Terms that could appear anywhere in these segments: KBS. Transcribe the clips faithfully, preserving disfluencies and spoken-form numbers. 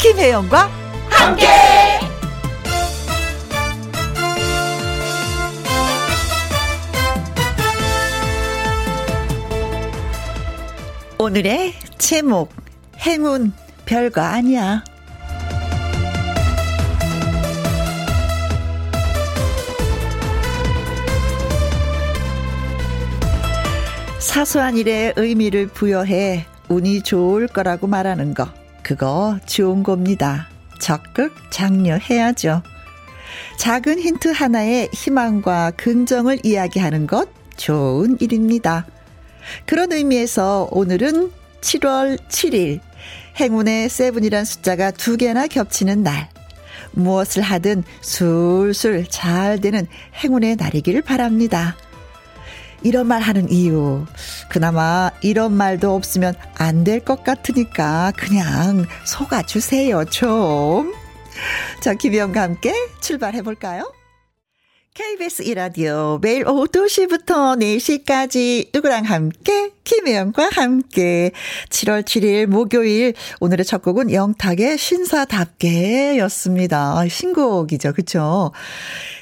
김혜영과 함께. 오늘의 제목, 행운 별거 아니야. 사소한 일에 의미를 부여해 운이 좋을 거라고 말하는 거, 그거 좋은 겁니다. 적극 장려해야죠. 작은 힌트 하나에 희망과 긍정을 이야기하는 것, 좋은 일입니다. 그런 의미에서 오늘은 칠월 칠일, 행운의 세븐이란 숫자가 두 개나 겹치는 날. 무엇을 하든 술술 잘 되는 행운의 날이기를 바랍니다. 이런 말 하는 이유, 그나마 이런 말도 없으면 안 될 것 같으니까 그냥 속아주세요 좀. 자, 김희영과 함께 출발해볼까요? 케이비에스 일 라디오 매일 오후 두 시부터 네 시까지 누구랑 함께, 김혜영과 함께. 칠월 칠일 목요일, 오늘의 첫 곡은 영탁의 신사답게 였습니다. 신곡이죠, 그렇죠?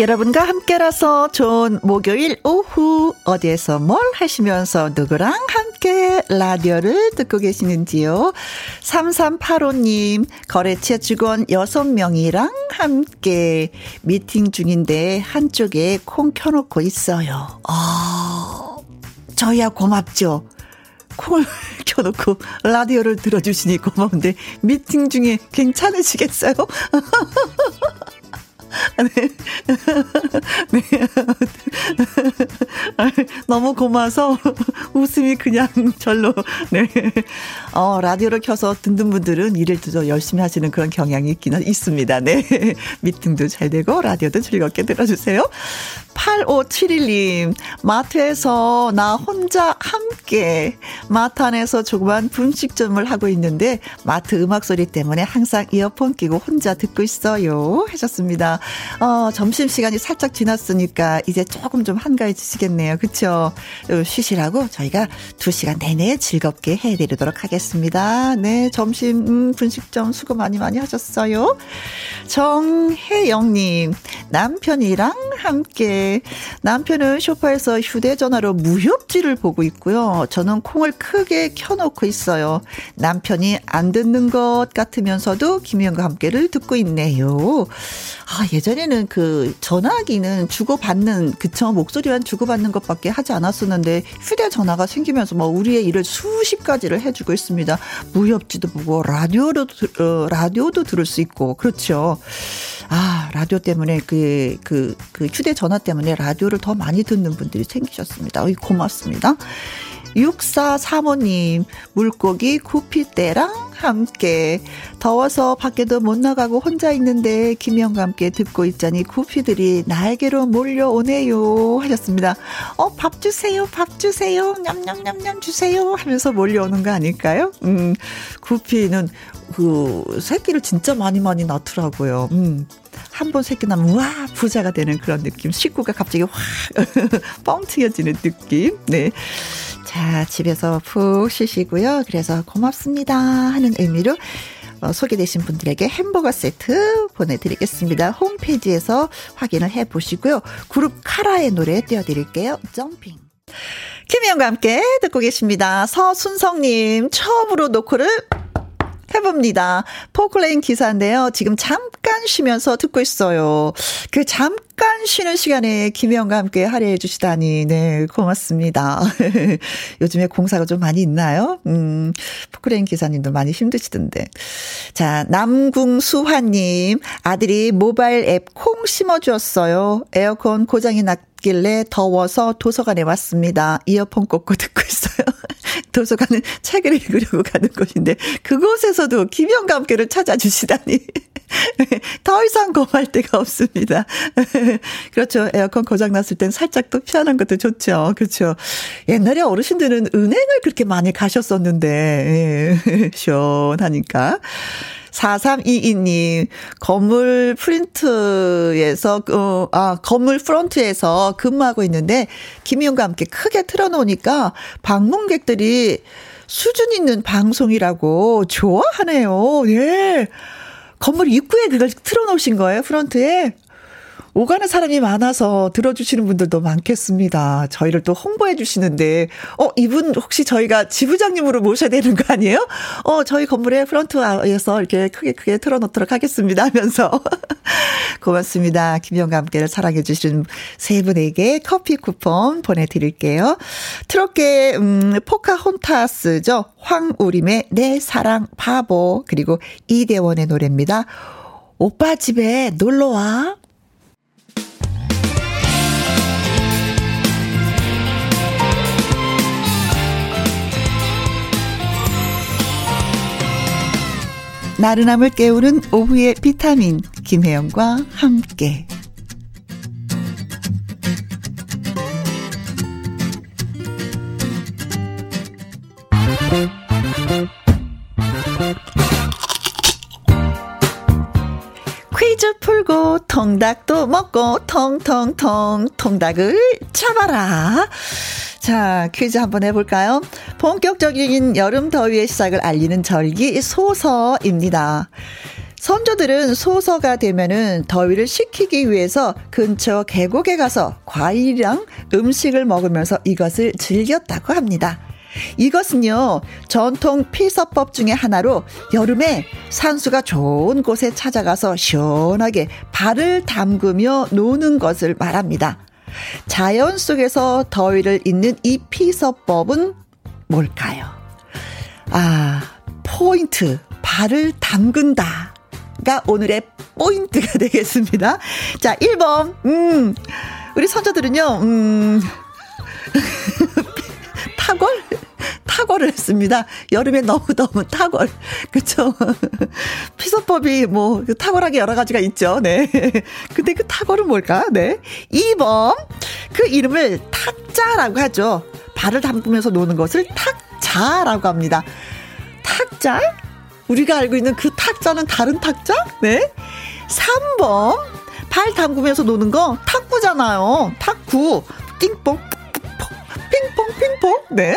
여러분과 함께라서 좋은 목요일 오후, 어디에서 뭘 하시면서 누구랑 함께 라디오를 듣고 계시는지요. 삼삼팔오님, 거래처 직원 여섯 명이랑 함께 미팅 중인데 한쪽에 콩 켜놓고 있어요. 아, 저희야 고맙죠. 콩을 켜놓고 라디오를 들어주시니 고마운데 미팅 중에 괜찮으시겠어요? 네. 네. 너무 고마워서 웃음이 그냥 절로. 네. 어, 라디오를 켜서 듣는 분들은 일을 더 열심히 하시는 그런 경향이 있긴 있습니다. 네. 미팅도 잘 되고 라디오도 즐겁게 들어주세요. 팔오칠일 님, 마트에서 나 혼자 함께 마트 안에서 조그만 분식점을 하고 있는데 마트 음악 소리 때문에 항상 이어폰 끼고 혼자 듣고 있어요 하셨습니다. 어, 점심시간이 살짝 지났으니까 이제 조금 좀 한가해지시겠네요. 그렇죠? 쉬시라고 저희가 두 시간 내내 즐겁게 해드리도록 하겠습니다. 네, 점심 음, 분식점 수고 많이 많이 하셨어요. 정혜영님, 남편이랑 함께 남편은 소파에서 휴대전화로 무협지를 보고 있고요. 저는 콩을 크게 켜놓고 있어요. 남편이 안 듣는 것 같으면서도 김희영과 함께를 듣고 있네요. 아, 예전에는 그 전화기는 주고받는, 그쵸, 목소리만 주고받는 것밖에 하지 않았었는데 휴대전화가 생기면서 뭐 우리의 일을 수십 가지를 해주고 있습니다. 무협지도 보고 라디오로, 어, 라디오도 들을 수 있고, 그렇죠. 아, 라디오 때문에 그, 그, 그 휴대전화 때문에 라디오를 더 많이 듣는 분들이 생기셨습니다. 어이, 고맙습니다. 육사삼오 님, 물고기 구피떼랑 함께 더워서 밖에도 못 나가고 혼자 있는데 김희영과 함께 듣고 있자니 구피들이 나에게로 몰려오네요 하셨습니다. 어, 밥 주세요, 밥 주세요, 냠냠냠냠 주세요 하면서 몰려오는 거 아닐까요? 음, 구피는 그 새끼를 진짜 많이 많이 낳더라고요. 음. 한 번 새끼 나면 와 부자가 되는 그런 느낌, 식구가 갑자기 확 뻥튀겨지는 느낌. 네, 자, 집에서 푹 쉬시고요. 그래서 고맙습니다 하는 의미로 어, 소개되신 분들에게 햄버거 세트 보내드리겠습니다. 홈페이지에서 확인을 해보시고요. 그룹 카라의 노래 띄워드릴게요. 점핑. 김희영과 함께 듣고 계십니다. 서순성님, 처음으로 노코를 해봅니다. 포클레인 기사인데요. 지금 잠깐 쉬면서 듣고 있어요. 그 잠깐 쉬는 시간에 김희영과 함께 할애해 주시다니, 네, 고맙습니다. 요즘에 공사가 좀 많이 있나요? 음, 포클레인 기사님도 많이 힘드시던데. 자, 남궁수환님, 아들이 모바일 앱 콩 심어주었어요. 에어컨 고장이 났 길래 더워서 도서관에 왔습니다. 이어폰 꽂고 듣고 있어요. 도서관은 책을 읽으려고 가는 곳인데 그곳에서도 김희영과 함께를 찾아주시다니 더 이상 고마울 데가 없습니다. 그렇죠. 에어컨 고장났을 땐 살짝 또 피하는 것도 좋죠. 그렇죠. 옛날에 어르신들은 은행을 그렇게 많이 가셨었는데 예. 시원하니까. 사삼이이 님, 건물 프린트에서, 어, 아, 건물 프런트에서 근무하고 있는데, 김희영과 함께 크게 틀어놓으니까, 방문객들이 수준 있는 방송이라고 좋아하네요. 예. 건물 입구에 그걸 틀어놓으신 거예요, 프런트에. 오가는 사람이 많아서 들어주시는 분들도 많겠습니다. 저희를 또 홍보해 주시는데, 어, 이분 혹시 저희가 지부장님으로 모셔야 되는 거 아니에요? 어, 저희 건물의 프런트에서 이렇게 크게 크게 틀어놓도록 하겠습니다 하면서. 고맙습니다. 김희영과 함께를 사랑해 주시는 세 분에게 커피 쿠폰 보내드릴게요. 트롯계, 음, 포카혼타스죠. 황우림의 내 사랑 바보. 그리고 이대원의 노래입니다. 오빠 집에 놀러와. 나른함을 깨우는 오후의 비타민, 김혜영과 함께. 퀴즈 풀고 통닭도 먹고 통통통 통닭을 잡아라. 자, 퀴즈 한번 해볼까요? 본격적인 여름 더위의 시작을 알리는 절기 소서입니다. 선조들은 소서가 되면은 더위를 식히기 위해서 근처 계곡에 가서 과일이랑 음식을 먹으면서 이것을 즐겼다고 합니다. 이것은요, 전통 피서법 중에 하나로 여름에 산수가 좋은 곳에 찾아가서 시원하게 발을 담그며 노는 것을 말합니다. 자연 속에서 더위를 잇는 이 피서법은 뭘까요? 아, 포인트, 발을 담근다 가 오늘의 포인트가 되겠습니다. 자, 일 번. 음, 우리 선조들은요, 음, 탁월? 탁월을 했습니다. 여름에 너무너무 탁월. 그쵸? 피서법이 뭐, 탁월하게 여러 가지가 있죠. 네. 근데 그 탁월은 뭘까? 네. 이 번. 그 이름을 탁자라고 하죠. 발을 담그면서 노는 것을 탁자라고 합니다. 탁자? 우리가 알고 있는 그 탁자는 다른 탁자? 네. 삼 번. 발 담그면서 노는 거 탁구잖아요. 탁구. 띵뽕, 핑퐁, 핑퐁. 네.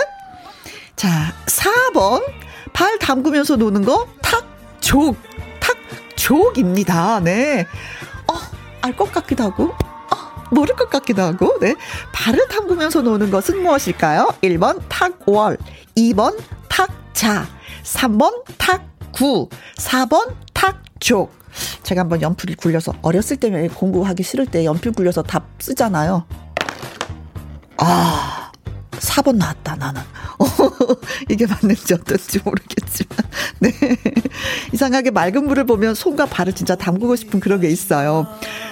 자, 사 번. 발 담그면서 노는 거 탁족. 탁족입니다. 네. 어, 알 것 같기도 하고. 모를 것 같기도 하고. 네. 발을 담그면서 노는 것은 무엇일까요? 일 번 탁월, 이 번 탁자, 삼 번 탁구, 사 번 탁족. 제가 한번 연필 굴려서, 어렸을 때면 공부하기 싫을 때 연필 굴려서 답 쓰잖아요. 아, 사 번 나왔다 나는. 어, 이게 맞는지 어떤지 모르겠지만, 네, 이상하게 맑은 물을 보면 손과 발을 진짜 담그고 싶은 그런 게 있어요.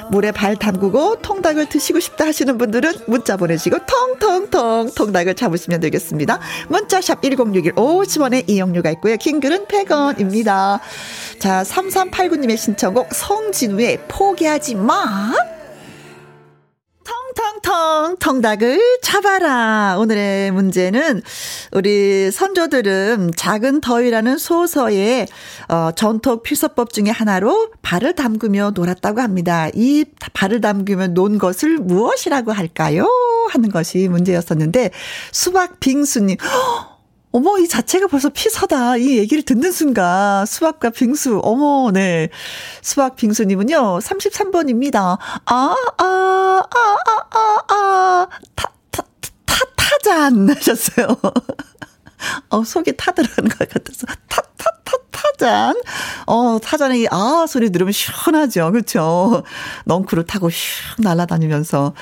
물에 발 담그고 통닭을 드시고 싶다 하시는 분들은 문자 보내시고 통통통 통닭을 잡으시면 되겠습니다. 문자샵 일공육일 오십 원의 이용료가 있고요. 킹글은 백 원입니다. 자, 삼삼팔구 님의 신청곡 성진우의 포기하지 마. 통통통 통닭을 잡아라. 오늘의 문제는 우리 선조들은 작은 더위라는 소서의 어, 전통 필서법 중에 하나로 발을 담그며 놀았다고 합니다. 이 발을 담그며 논 것을 무엇이라고 할까요? 하는 것이 문제였었는데, 수박빙수님, 어머, 이 자체가 벌써 피서다. 이 얘기를 듣는 순간 수박과 빙수. 어머, 네. 수박 빙수님은요, 삼십삼 번입니다. 아, 아, 아, 아, 아, 아. 타, 타, 타, 타잔 하셨어요. 어, 속이 타들어가는 것 같아서. 타, 타, 타, 타잔. 어, 타잔의 이 아 소리 들으면 시원하죠. 그렇죠. 넝쿨을 타고 슉 날아다니면서.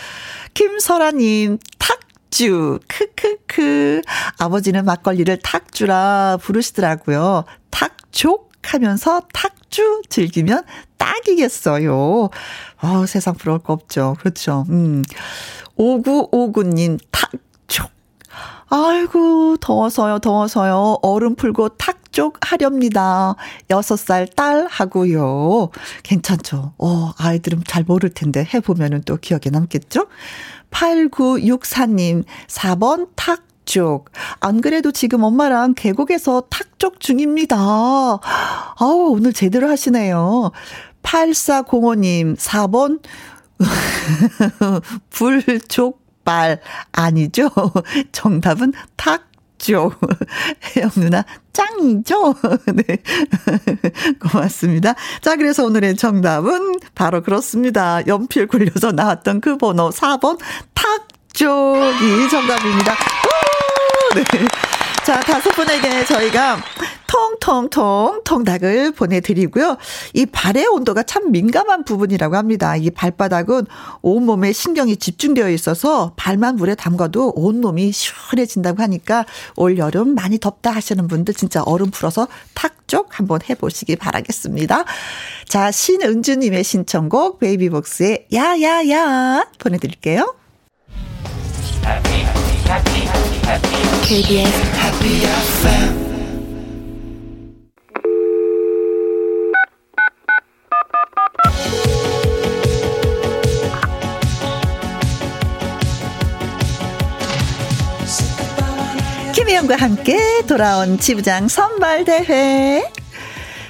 김설아님, 탁. 주 크크크. 아버지는 막걸리를 탁주라 부르시더라고요. 탁족 하면서 탁주 즐기면 딱이겠어요. 어, 세상 부러울 거 없죠. 그렇죠. 음. 오구오구 님 탁족. 아이고, 더워서요, 더워서요. 얼음 풀고 탁족 하렵니다. 여섯 살 딸 하고요. 괜찮죠. 어, 아이들은 잘 모를 텐데 해보면은 또 기억에 남겠죠. 팔구육사 님 사 번 탁족. 안 그래도 지금 엄마랑 계곡에서 탁족 중입니다. 아우, 오늘 제대로 하시네요. 팔사공오 님 사 번 불족. 말 아니죠. 정답은 탁족. 혜영 누나 짱이죠. 네, 고맙습니다. 자, 그래서 오늘의 정답은 바로 그렇습니다. 연필 굴려서 나왔던 그 번호 사 번 탁족이 정답입니다. 네. 자, 다섯 분에게 저희가 통통통 통닭을 보내드리고요. 이 발의 온도가 참 민감한 부분이라고 합니다. 이 발바닥은 온몸에 신경이 집중되어 있어서 발만 물에 담가도 온몸이 시원해진다고 하니까 올여름 많이 덥다 하시는 분들 진짜 얼음 풀어서 탁족 한번 해보시기 바라겠습니다. 자, 신은주님의 신청곡 베이비복스의 야야야 보내드릴게요. 케이비에스 Happy 에프엠 김혜영과 함께 돌아온 지부장 선발대회.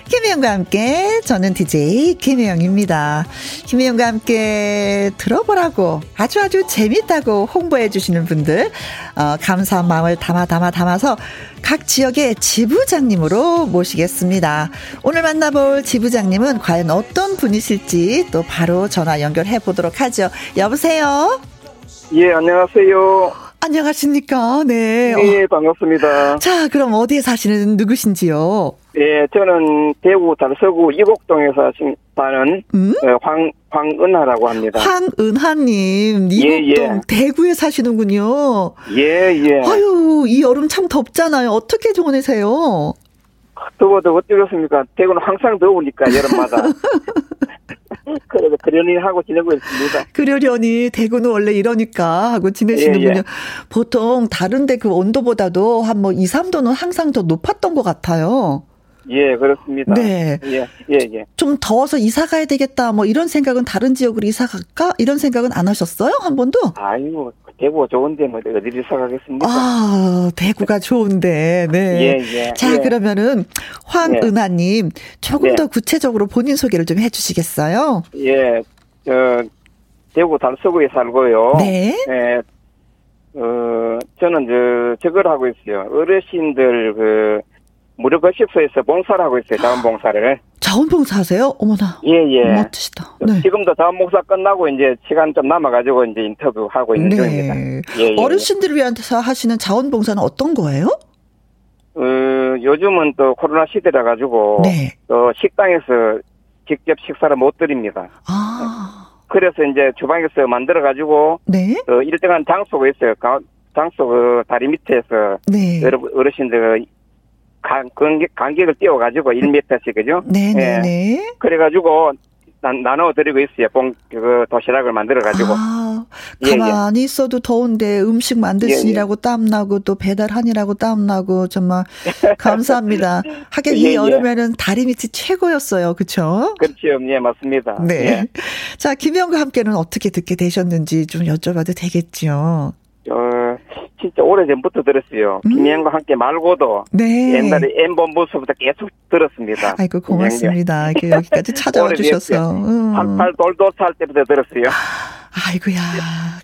김혜영과 함께, 저는 디제이 김혜영입니다. 김혜영과 함께 들어보라고 아주 아주 재밌다고 홍보해 주시는 분들, 어, 감사한 마음을 담아 담아 담아서 각 지역의 지부장님으로 모시겠습니다. 오늘 만나볼 지부장님은 과연 어떤 분이실지 또 바로 전화 연결해 보도록 하죠. 여보세요? 예, 안녕하세요. 안녕하십니까. 네. 네, 반갑습니다. 자, 그럼 어디에 사시는 누구신지요? 예, 저는 대구 달서구 이곡동에 사는 음? 황, 황은하라고 합니다. 황은하님, 이곡동 예, 예. 대구에 사시는군요. 예, 예. 아유, 이 여름 참 덥잖아요. 어떻게 지내세요? 더워도 어쩌겠습니까? 대구는 항상 더우니까, 여름마다. 그래서 그러려니 하고 지내고 있습니다. 그러려니 대구는 원래 이러니까 하고 지내시는군요. 예, 예. 보통 다른데 그 온도보다도 한 뭐 이, 삼도는 항상 더 높았던 것 같아요. 예, 그렇습니다. 네. 예, 예, 예. 좀 더워서 이사 가야 되겠다, 뭐 이런 생각은 다른 지역으로 이사 갈까? 이런 생각은 안 하셨어요? 한 번도? 아이고, 대구가 좋은데, 뭐, 어디로 이사 가겠습니까? 아, 대구가 좋은데, 네. 예, 예. 자, 예. 그러면은, 황은하님, 조금 예. 더 구체적으로 본인 소개를 좀 해주시겠어요? 예, 저, 대구 달서구에 살고요. 네. 예, 어, 저는 저, 저걸 하고 있어요. 어르신들, 그, 무료급식소에서 봉사를 하고 있어요. 자원봉사를. 자원봉사하세요? 어머나. 예예. 멋지시다. 네. 지금도 자원봉사 끝나고 이제 시간 좀 남아가지고 이제 인터뷰 하고 있는 네. 중입니다. 예, 예, 어르신들을 위해서 하시는 자원봉사는 어떤 거예요? 어, 요즘은 또 코로나 시대라 가지고 네. 또 식당에서 직접 식사를 못 드립니다. 아. 그래서 이제 주방에서 만들어 가지고 네. 어, 일정한 장소가 있어요. 장소 그 다리 밑에서 네. 어르신들 간, 간격, 간격을 띄워가지고 일 미터씩, 그죠? 네네네. 예. 그래가지고, 나, 나눠드리고 있어요. 봉, 그, 도시락을 만들어가지고. 아, 가만히 예, 예. 있어도 더운데 음식 만드시느라고 예, 예. 땀나고 또 배달하느라고 땀나고 정말 감사합니다. 하긴 예, 이 여름에는 예. 다리 밑이 최고였어요. 그쵸? 그렇죠. 예, 맞습니다. 네. 예. 자, 김영과 함께는 어떻게 듣게 되셨는지 좀 여쭤봐도 되겠죠? 어, 진짜 오래전부터 들었어요. 음. 김혜영과 함께 말고도 네. 옛날에 엠본부서부터 계속 들었습니다. 아이고 고맙습니다. 이렇게 여기까지 찾아와 주셔서. 음. 팔팔 돌도 살 때부터 들었어요. 아이고야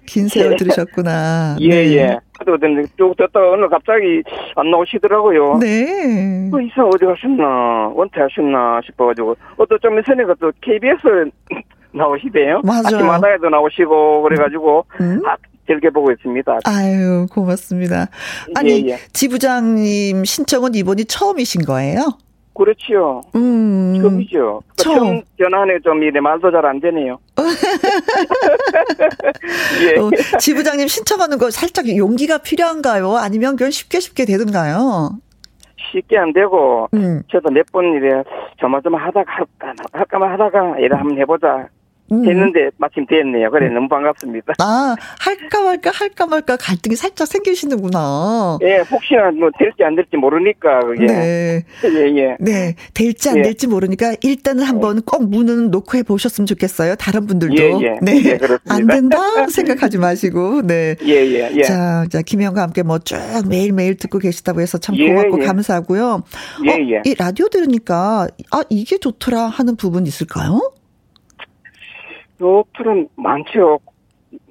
긴 세월 들으셨구나. 예예. 네. 그런데 쭉 듣다 오늘 갑자기 안 나오시더라고요. 네. 어, 이사 어디 가셨나 은퇴하셨나 싶어가지고 어떤 좀 있으니까 또 케이비에스 나오시대요. 맞아요. 아침마다에도 나오시고 그래가지고. 음? 아, 즐겨보고 있습니다. 아유, 고맙습니다. 아니, 예, 예. 지부장님 신청은 이번이 처음이신 거예요? 그렇지요. 음. 처음이죠. 처음. 처음 전화하네, 좀 이래 말도 잘 안 되네요. 예. 어, 지부장님 신청하는 거 살짝 용기가 필요한가요? 아니면 그냥 쉽게 쉽게 되던가요? 쉽게 안 되고, 음. 저도 몇 번 이래 조마조마 하다가 할까, 할까만 하다가 이래 한번 해보자. 됐는데 마침 됐네요. 그래 너무 반갑습니다. 아 할까 말까 할까 말까 갈등이 살짝 생기시는구나. 예, 혹시나 뭐 될지 안 될지 모르니까 그게. 네. 예, 예. 네, 될지 안 예. 될지 모르니까 일단은 한번 꼭 문은 놓고 해 보셨으면 좋겠어요. 다른 분들도. 예, 예. 네, 예, 그렇습니다. 안 된다 생각하지 마시고. 네. 예, 예, 예. 자, 자 김혜영과 함께 뭐 쭉 매일 매일 듣고 계시다고 해서 참 고맙고 예, 예. 감사하고요. 예, 어, 예. 이 라디오 들으니까 아 이게 좋더라 하는 부분 있을까요? 노트는 많죠.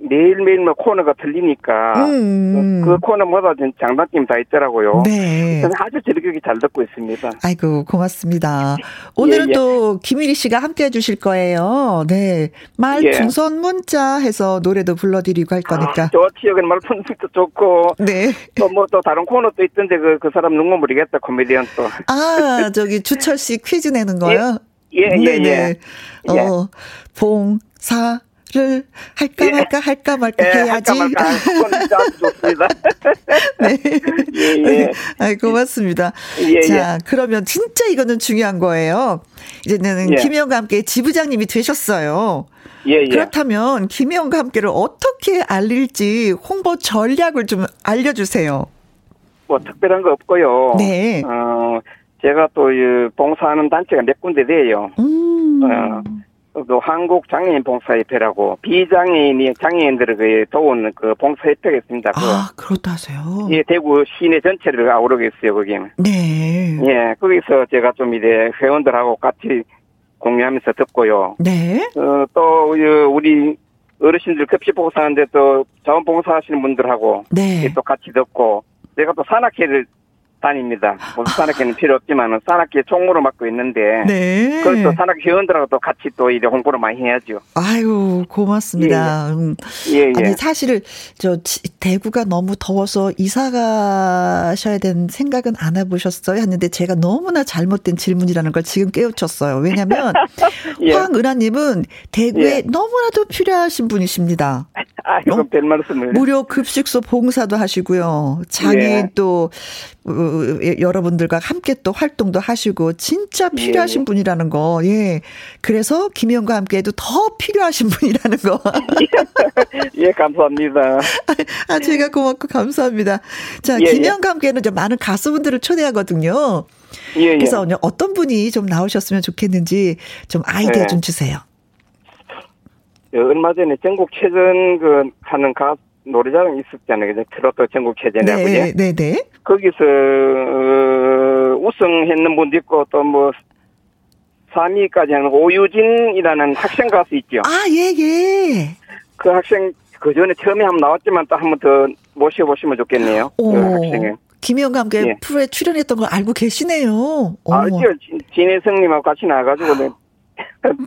매일매일 뭐 코너가 들리니까 음. 그 코너마다 장단점이 다 있더라고요. 네. 저는 아주 즐겁게 잘 듣고 있습니다. 아이고 고맙습니다. 오늘은 예, 예. 또 김일희 씨가 함께해 주실 거예요. 네. 말 예. 풍선 문자 해서 노래도 불러드리고 할 거니까. 아, 좋지요. 말 풍선도 좋고. 네. 또 뭐 또 다른 코너도 있던데 그, 그 사람 누군가 모르겠다. 코미디언 또. 아 저기 주철 씨 퀴즈 내는 거요? 예. 예, 예, 네, 예. 어, 봉사를 할까 예. 말까 할까 말까 예, 해야지. 할까 말까. 좋습니다. 네. 예, 예. 아이, 고맙습니다. 예, 예. 자, 그러면 진짜 이거는 중요한 거예요. 이제는 예. 김혜영과 함께 지부장님이 되셨어요. 예, 예. 그렇다면 김혜영과 함께를 어떻게 알릴지 홍보 전략을 좀 알려주세요. 뭐 특별한 거 없고요. 네. 어. 제가 또 봉사하는 단체가 몇 군데 돼요. 음. 어, 또 한국 장애인 봉사협회라고 비장애인이 장애인들을 그 도우는 그 봉사협회가 있습니다. 아, 그, 그렇다세요? 예, 대구 시내 전체를 아우르고 있어요, 거기는. 네. 예, 거기서 제가 좀 이제 회원들하고 같이 공유하면서 듣고요. 네. 어, 또 우리 어르신들 급식 봉사하는데 또 자원봉사하시는 분들하고 네. 또 같이 듣고 내가 또 산악회를 산악단입니다. 뭐 산악회는 필요 없지만 산악회 총무를 맡고 있는데 네. 그걸 또 산악회 회원들하고 또 같이 또 이제 홍보를 많이 해야죠. 아유 고맙습니다. 예, 예. 아니 사실 저 대구가 너무 더워서 이사가셔야 되는 생각은 안 해보셨어요? 했는데 제가 너무나 잘못된 질문이라는 걸 지금 깨우쳤어요. 왜냐하면 예. 황은하님은 대구에 예. 너무나도 필요하신 분이십니다. 아, 이건 별 말씀을. 무료 급식소 봉사도 하시고요. 장애인 예. 또 으, 여러분들과 함께 또 활동도 하시고 진짜 필요하신 예. 분이라는 거. 예. 그래서 김희영과 함께해도 더 필요하신 분이라는 거. 예, 감사합니다. 아, 제가 고맙고 감사합니다. 자, 예, 김희영과 예. 함께는 이제 많은 가수분들을 초대하거든요. 예, 예. 그래서 오늘 어떤 분이 좀 나오셨으면 좋겠는지 좀 아이디어 예. 좀 주세요. 얼마 전에 전국체전 그 하는 가 노래자랑 있었잖아요. 트로트 전국체전이라고. 네, 네, 네. 거기서 우승했는 분도 있고 또 뭐 삼 위까지 하는 오유진이라는 학생 가수 있죠. 아, 예, 예. 그 학생 그 전에 처음에 한번 나왔지만 또 한 번 더 모셔보시면 좋겠네요. 오. 그 학생은. 김희영과 함께 예. 프로에 출연했던 걸 알고 계시네요. 알죠. 진혜성님하고 같이 나와가지고.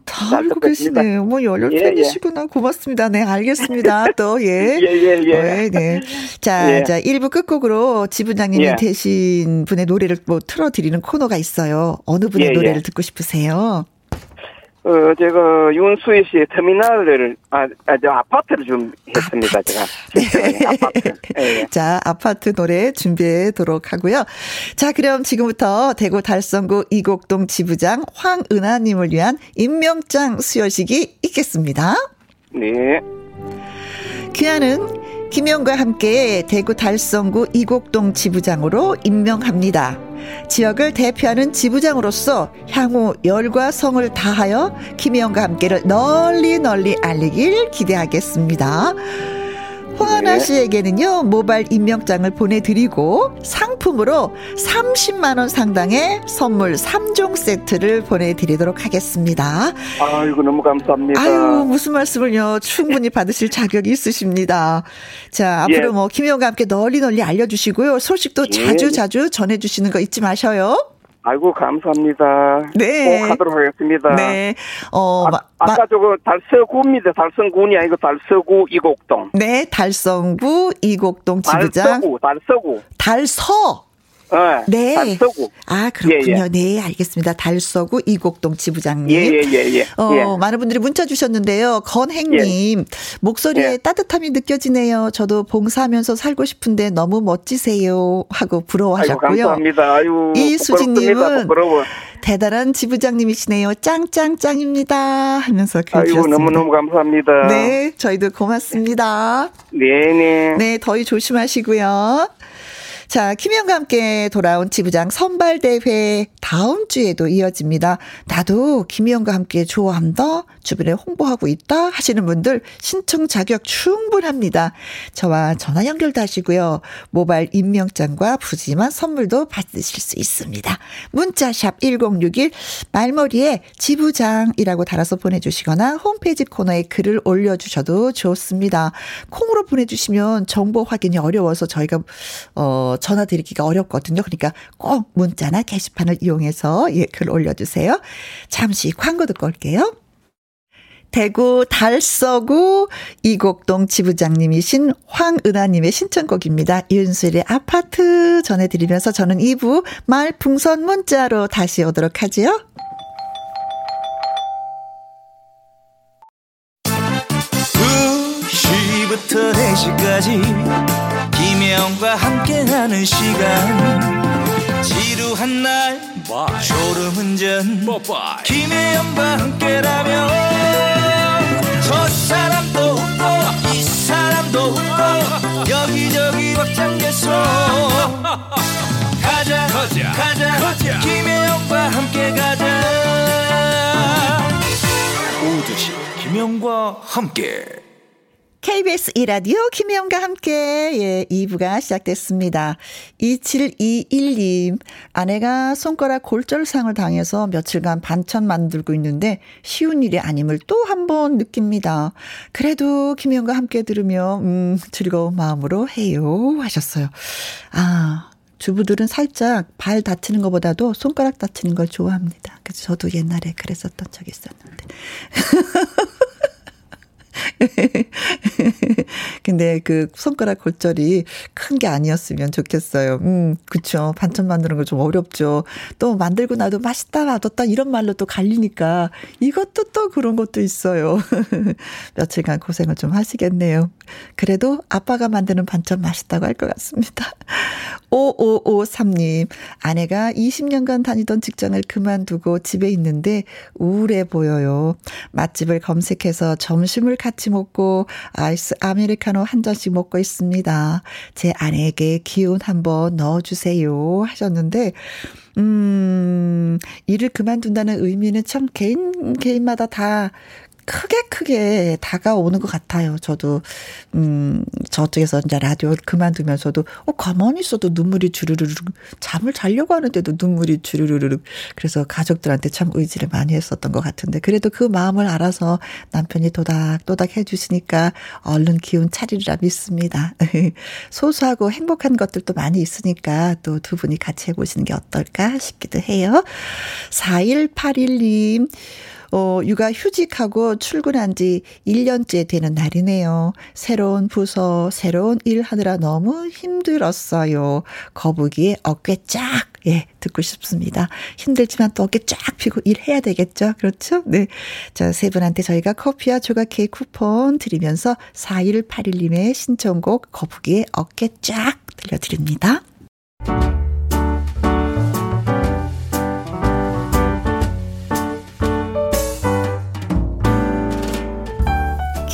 다 알고 계시네요. 뭐 연륜팬이시구나. 예, 예. 고맙습니다. 네, 알겠습니다. 또 예. 예예예. 예, 예. 네, 네. 자, 예. 자, 일 부 끝곡으로 지부장님이 예. 되신 분의 노래를 뭐 틀어드리는 코너가 있어요. 어느 분의 예, 노래를 예. 듣고 싶으세요? 어, 제가 윤수희 씨의 터미널을, 아, 저 아파트를 준비했습니다, 제가. 네. 아파트. 네. 자, 아파트 노래 준비하도록 하고요. 자, 그럼 지금부터 대구 달성구 이곡동 지부장 황은하님을 위한 임명장 수여식이 있겠습니다. 네. 귀하는 김영과 함께 대구 달성구 이곡동 지부장으로 임명합니다. 지역을 대표하는 지부장으로서 향후 열과 성을 다하여 김희영과 함께를 널리 널리 알리길 기대하겠습니다. 황은하 씨에게는요 모바일 임명장을 보내드리고 상품으로 삼십만 원 상당의 선물 삼 종 세트를 보내드리도록 하겠습니다. 아이고 너무 감사합니다. 아유 무슨 말씀을요. 충분히 받으실 자격이 있으십니다. 자 앞으로 예. 뭐 김희영과 함께 널리 널리 알려주시고요. 소식도 자주자주 예. 자주 전해주시는 거 잊지 마셔요. 아이고 감사합니다. 네. 꼭 하도록 하겠습니다. 네. 어, 아, 마, 아까 저거 달서구입니다. 달성군이 아니고 달서구 이곡동. 네, 달성구 이곡동 지부장. 달서구, 달서구. 달서. 네. 네. 달서구. 아 그렇군요. 예, 예. 네, 알겠습니다. 달서구 이곡동 지부장님. 예예예. 예, 예. 어, 예. 많은 분들이 문자 주셨는데요. 건행님 예. 목소리에 예. 따뜻함이 느껴지네요. 저도 봉사하면서 살고 싶은데 너무 멋지세요 하고 부러워하셨고요. 아이고, 감사합니다. 아유. 이수진님은 대단한 지부장님이시네요. 짱짱짱입니다 하면서 그러셨습니다. 아이고 너무 너무 감사합니다. 네, 저희도 고맙습니다. 네네. 네, 더위 조심하시고요. 자, 김희영과 함께 돌아온 지부장 선발대회 다음 주에도 이어집니다. 나도 김희영과 함께 좋아한다, 주변에 홍보하고 있다 하시는 분들 신청 자격 충분합니다. 저와 전화 연결도 하시고요. 모바일 임명장과 푸짐한 선물도 받으실 수 있습니다. 문자샵 일공육일 말머리에 지부장이라고 달아서 보내주시거나 홈페이지 코너에 글을 올려주셔도 좋습니다. 콩으로 보내주시면 정보 확인이 어려워서 저희가 어 전화 드리기가 어렵거든요. 그러니까 꼭 문자나 게시판을 이용해서 예, 글 올려주세요. 잠시 광고 듣고 올게요. 대구 달서구 이곡동 지부장님이신 황은하님의 신청곡입니다. 윤수일의 아파트 전해드리면서 저는 이 부 말풍선 문자로 다시 오도록 하지요. 두 시부터 네 시까지 김혜영과 함께하는 시간 지루한 날 Bye. 졸음운전 Bye. 김혜영과 함께라면 저 사람도 웃고 이 사람도 웃고 여기저기 벅장개소 가자, 가자 가자 가자 김혜영과 함께 가자 오두시 김혜영과 함께 케이비에스 일 라디오 김혜영과 함께 예, 이 부가 시작됐습니다. 이칠이일 님 아내가 손가락 골절상을 당해서 며칠간 반찬 만들고 있는데 쉬운 일이 아님을 또 한 번 느낍니다. 그래도 김혜영과 함께 들으며 음, 즐거운 마음으로 해요 하셨어요. 아 주부들은 살짝 발 다치는 것보다도 손가락 다치는 걸 좋아합니다. 그래서 저도 옛날에 그랬었던 적이 있었는데. 근데 그 손가락 골절이 큰 게 아니었으면 좋겠어요. 음, 그쵸. 반찬 만드는 거 좀 어렵죠. 또 만들고 나도 맛있다, 맛없다 이런 말로 또 갈리니까 이것도 또 그런 것도 있어요. 며칠간 고생을 좀 하시겠네요. 그래도 아빠가 만드는 반찬 맛있다고 할 것 같습니다. 오오오삼 님, 아내가 이십 년간 다니던 직장을 그만두고 집에 있는데 우울해 보여요. 맛집을 검색해서 점심을 같이 먹고 아이스 아메리카노 한 잔씩 먹고 있습니다. 제 아내에게 기운 한번 넣어주세요 하셨는데, 음, 일을 그만둔다는 의미는 참 개인, 개인마다 다 크게 크게 다가오는 것 같아요. 저도 음, 저쪽에서 이제 라디오를 그만두면서도 어, 가만히 있어도 눈물이 주르르르, 잠을 자려고 하는데도 눈물이 주르르르. 그래서 가족들한테 참 의지를 많이 했었던 것 같은데, 그래도 그 마음을 알아서 남편이 도닥도닥 해주시니까 얼른 기운 차리리라 믿습니다. 소소하고 행복한 것들도 많이 있으니까 또 두 분이 같이 해보시는 게 어떨까 싶기도 해요. 사일팔일 님, 어, 육아 휴직하고 출근한 지 일 년째 되는 날이네요. 새로운 부서, 새로운 일 하느라 너무 힘들었어요. 거북이의 어깨 쫙, 예, 듣고 싶습니다. 힘들지만 또 어깨 쫙 펴고 일해야 되겠죠. 그렇죠? 네. 자, 세 분한테 저희가 커피와 조각 케이크 쿠폰 드리면서 사일팔일 님의 신청곡 거북이의 어깨 쫙 들려드립니다.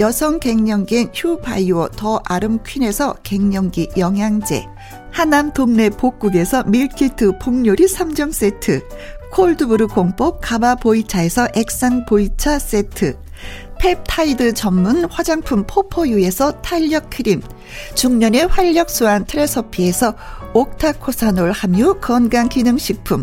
여성 갱년기엔 휴바이오 더 아름퀸에서 갱년기 영양제, 하남 동네 복국에서 밀키트 복요리 삼 점 세트, 콜드브루 공법 가마 보이차에서 액상 보이차 세트, 펩타이드 전문 화장품 포포유에서 탄력 크림, 중년의 활력수한 트레서피에서 옥타코사놀 함유 건강기능식품,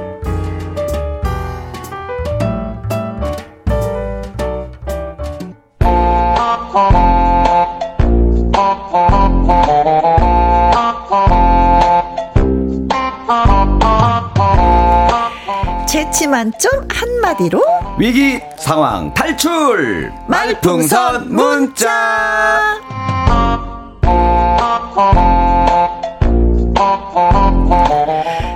재치 만점 한마디로 위기 상황 탈출, 말풍선 문자.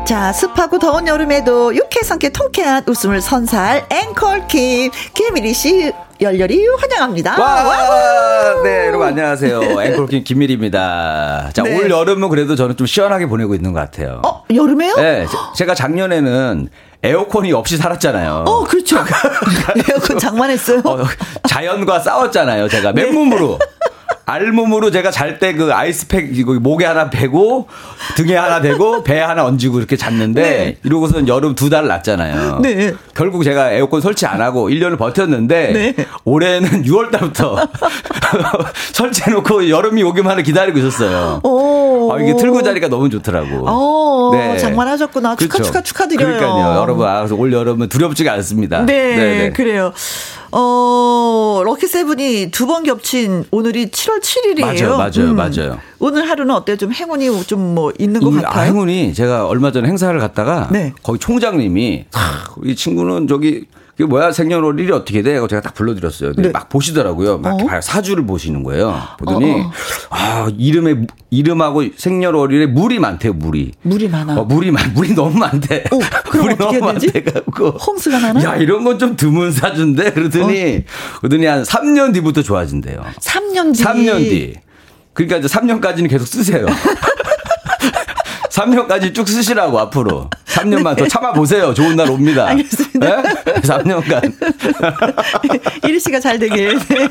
자, 습하고 더운 여름에도 유쾌상쾌 통쾌한 웃음을 선사할 앵콜킴 김미리씨 열렬히 환영합니다. 와, 와우. 네, 여러분 안녕하세요. 앵콜킴 김미리입니다. 자, 네. 올 여름은 그래도 저는 좀 시원하게 보내고 있는 것 같아요. 어, 여름에요? 네, 제가 작년에는 에어컨이 없이 살았잖아요. 어, 그렇죠. 에어컨 장만했어요. 어, 자연과 싸웠잖아요. 제가 맨몸으로. 네. 알몸으로 제가 잘 때 그 아이스팩, 목에 하나 베고, 등에 하나 베고, 배에 하나 얹고 이렇게 잤는데, 네. 이러고서는 여름 두 달 났잖아요. 네. 결국 제가 에어컨 설치 안 하고 일 년을 버텼는데, 네. 올해는 유월달부터 설치해놓고 여름이 오기만을 기다리고 있었어요. 오. 아, 이게 틀고 자니까 너무 좋더라고. 오. 네. 장만하셨구나. 축하, 그렇죠. 축하, 축하드려요. 그러니까요. 여러분, 아, 올 여름은 두렵지가 않습니다. 네. 네네. 그래요. 어, 럭키세븐이 두 번 겹친 오늘이 칠월 칠일이에요. 맞아요, 맞아요, 음. 맞아요. 오늘 하루는 어때요? 좀 행운이 좀 뭐 있는 것 음, 같아요? 아, 행운이 제가 얼마 전에 행사를 갔다가 네. 거기 총장님이 이 친구는 저기 그 뭐야 생년월일 일이 어떻게 돼? 제가 딱 불러드렸어요. 네. 막 보시더라고요. 막 어? 사주를 보시는 거예요. 보더니 어, 어. 아 이름에 이름하고 생년월일에 물이 많대요. 물이 물이 많아. 어, 물이 많 물이 너무 많대. 오, 그럼 물이 어떻게 해야 되지? 홍수가 나나? 야 이런 건 좀 드문 사주인데 그러더니 어? 그러더니 한 삼 년 뒤부터 좋아진대요. 삼 년 뒤. 삼 년 뒤. 그러니까 이제 삼 년까지는 계속 쓰세요. 삼 년까지 쭉 쓰시라고 앞으로. 삼 년만 네. 더 참아보세요. 좋은 날 옵니다. 알겠습니다. 네? 삼 년간. 이리 씨가 잘 되길. 네.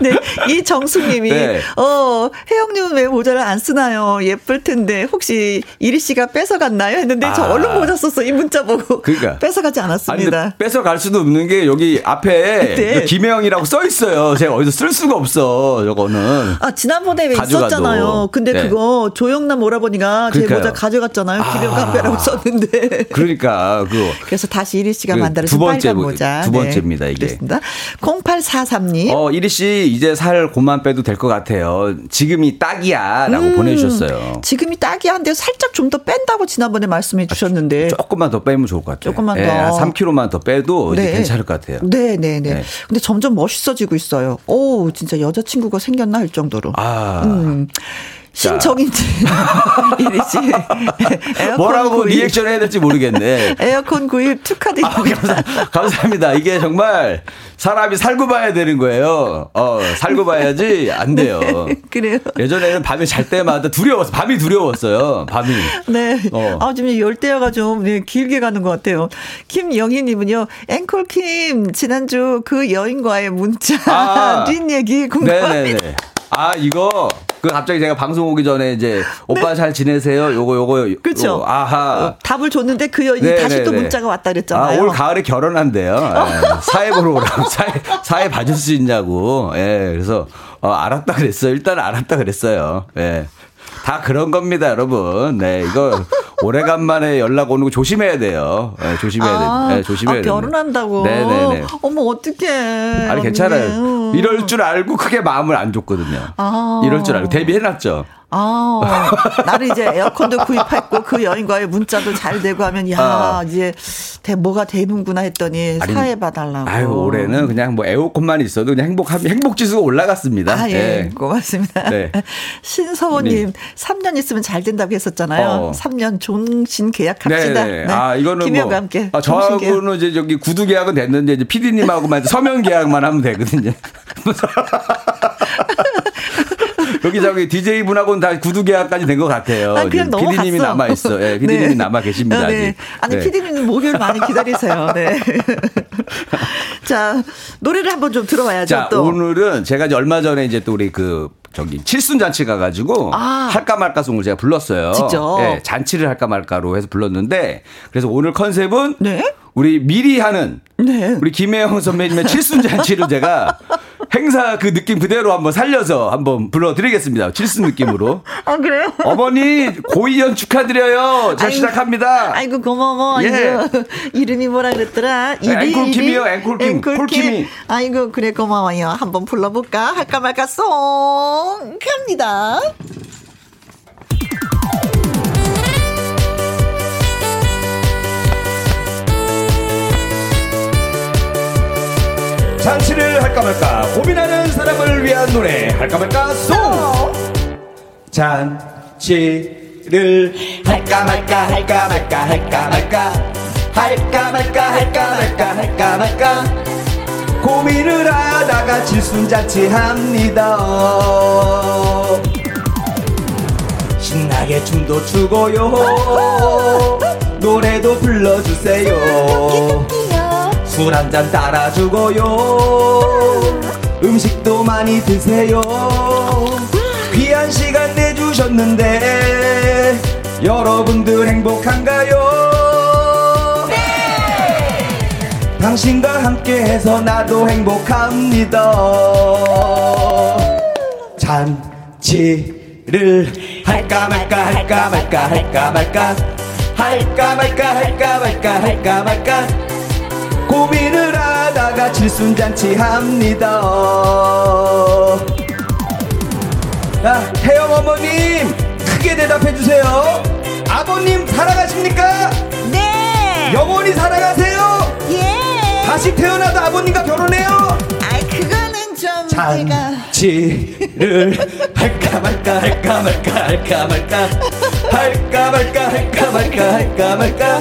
네. 이정수님이 네. 어, 혜영님은 왜 모자를 안 쓰나요? 예쁠 텐데 혹시 이리 씨가 뺏어갔나요? 했는데 아. 저 얼른 모자 썼어. 이 문자 보고. 그러니까. 뺏어가지 않았습니다. 아니, 뺏어갈 수도 없는 게 여기 앞에 네. 김혜영이라고 써 있어요. 제가 어디서 쓸 수가 없어. 저거는. 아 지난번에 왜 있었잖아요. 근데 네. 그거 조영남 오라버니가 제 모자 가져갔잖아요. 김혜영과 아. 라고 썼는데. 그러니까 그 그래서 다시 이리 씨가 그 만들어서 빨간 모자. 두 번째입니다. 네, 이게. 그렇습니다. 공팔사삼 님. 어, 이리 씨 이제 살 고만 빼도 될 것 같아요. 지금이 딱이야라고 음, 보내 주셨어요. 지금이 딱이야 한데 살짝 좀 더 뺀다고 지난번에 말씀해 주셨는데. 아, 조금만 더 빼면 좋을 것 같아요. 조금만 네, 더. 삼 킬로그램만 더 빼도 네. 이제 괜찮을 것 같아요. 네, 네, 네. 네. 근데 점점 멋있어지고 있어요. 오, 진짜 여자친구가 생겼나 할 정도로. 아. 음. 신청인지 이리씨 뭐라고 구입. 리액션 해야 될지 모르겠네. 에어컨 구입 축하드립니다. 아, 감사합니다. 이게 정말 사람이 살고 봐야 되는 거예요. 어, 살고 봐야지 안 돼요. 네, 그래요. 예전에는 밤에 잘 때마다 두려웠어요. 밤이 두려웠어요. 밤이. 네. 어. 아, 지금 열대야가 좀 네, 길게 가는 것 같아요. 김영희님은요. 앵콜킴 지난주 그 여인과의 문자 아, 뒷얘기 궁금합니다. 네네네. 아 이거 그 갑자기 제가 방송 오기 전에 이제 오빠 네. 잘 지내세요. 요거 요거 그렇죠. 아하 어, 답을 줬는데 그 여인이 네네네. 다시 또 문자가 왔다 그랬잖아요. 아, 올 가을에 결혼한대요. 예, 사회 보러 오라고 사회 사회 봐줄 수 있냐고. 예, 그래서 어, 알았다 그랬어요. 일단 알았다 그랬어요. 예, 다 그런 겁니다, 여러분. 네, 이거. 오래간만에 연락 오는 거 조심해야 돼요. 네, 조심해야 아, 돼. 네, 조심해야 아, 결혼한다고. 네네네. 어머 어떡해. 아니 언니. 괜찮아요. 이럴 줄 알고 크게 마음을 안 줬거든요. 아. 이럴 줄 알고 대비해놨죠. 아, 나는 이제 에어컨도 구입했고 그 여인과의 문자도 잘 되고 하면 야 아. 이제 대, 뭐가 되는구나 했더니 아니, 사회 봐달라고. 아유 올해는 그냥 뭐 에어컨만 있어도 그냥 행복함 행복 지수가 올라갔습니다. 아, 예. 네. 고맙습니다. 네. 신서원님 네. 삼 년 있으면 잘 된다고 했었잖아요. 어. 삼 년 종신 계약합시다. 네. 아 이거는 김혜영과 뭐, 함께. 아, 저하고는 이제 저기 구두 계약은 됐는데 이제 피디님하고만 서명 계약만 하면 되거든요. 여기 저기 디제이 분하고는 다 구두 계약까지 된 것 같아요. 아, 그냥 너무 피디님이 남아 있어. 예, 피디님이 네. 남아 계십니다. 아, 네. 아니 네. 피디님은 목요일 많이 기다리세요. 네. 자 노래를 한번 좀 들어봐야죠. 자, 또 오늘은 제가 이제 얼마 전에 이제 또 우리 그 저기 칠순 잔치 가가지고 아. 할까 말까 송을 제가 불렀어요. 직접. 예, 잔치를 할까 말까로 해서 불렀는데 그래서 오늘 컨셉은 네? 우리 미리 하는 네. 우리 김혜영 선배님의 칠순 잔치를 제가 행사 그 느낌 그대로 한번 살려서 한번 불러드리겠습니다. 칠순 느낌으로. 아 그래요? 어머니 고이연 축하드려요. 잘 아이고, 시작합니다. 아이고 고마워. 예. 이름이 뭐라 그랬더라? 앵콜킴이요. 앵콜킴. 앵콜킴이. 아이고 그래 고마워요. 한번 불러볼까? 할까 말까 송 갑니다. 잔치를 할까 말까 고민하는 사람을 위한 노래 할까 말까 송 잔치를 할까 말까 할까 말까 할까 말까 할까 말까 할까 말까 할까 말까 고민을 하다가 칠순잔치 합니다. 신나게 춤도 추고요 노래도 불러주세요. 술 한잔 따라주고요 음식도 많이 드세요. 귀한 시간 내주셨는데 여러분들 행복한가요? 네! 당신과 함께해서 나도 행복합니다. 잔치를 할까 말까 할까 말까 할까 말까 할까 말까 할까 말까 할까 말까 할까 말까 고민을 하다가 칠순잔치 합니다. 아, 태영 어머님 크게 대답해주세요. 아버님 살아가십니까? 네. 영원히 살아가세요. 예. 다시 태어나도 아버님과 결혼해요. 아, 그거는 좀 잔치를 제가... 할까 말까 할까 말까 할까 말까 할까 말까 할까 말까 할까 말까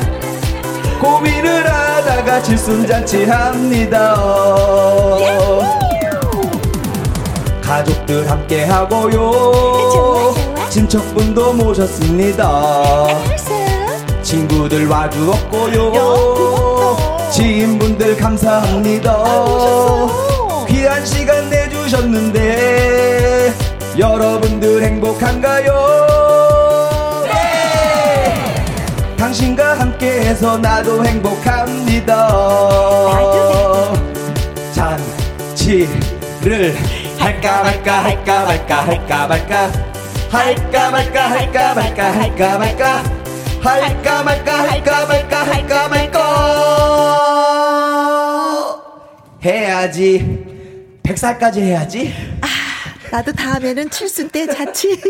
고민을 하다가 칠순잔치 합니다. 가족들 함께 하고요, 친척분도 모셨습니다. 친구들 와주었고요, 지인분들 감사합니다. 귀한 시간 내주셨는데 여러분들 행복한가요? 네! 당신과 함께해서 나도 행복합니다. 잔치를 할까 말까 할까 말까 할까 말까 할까 말까 할까 말까 할까 말까 할까 말까 할까 말까 할까 말까 해야지. 백 살까지 해야지. 나도 다음에는 칠순 때 자취.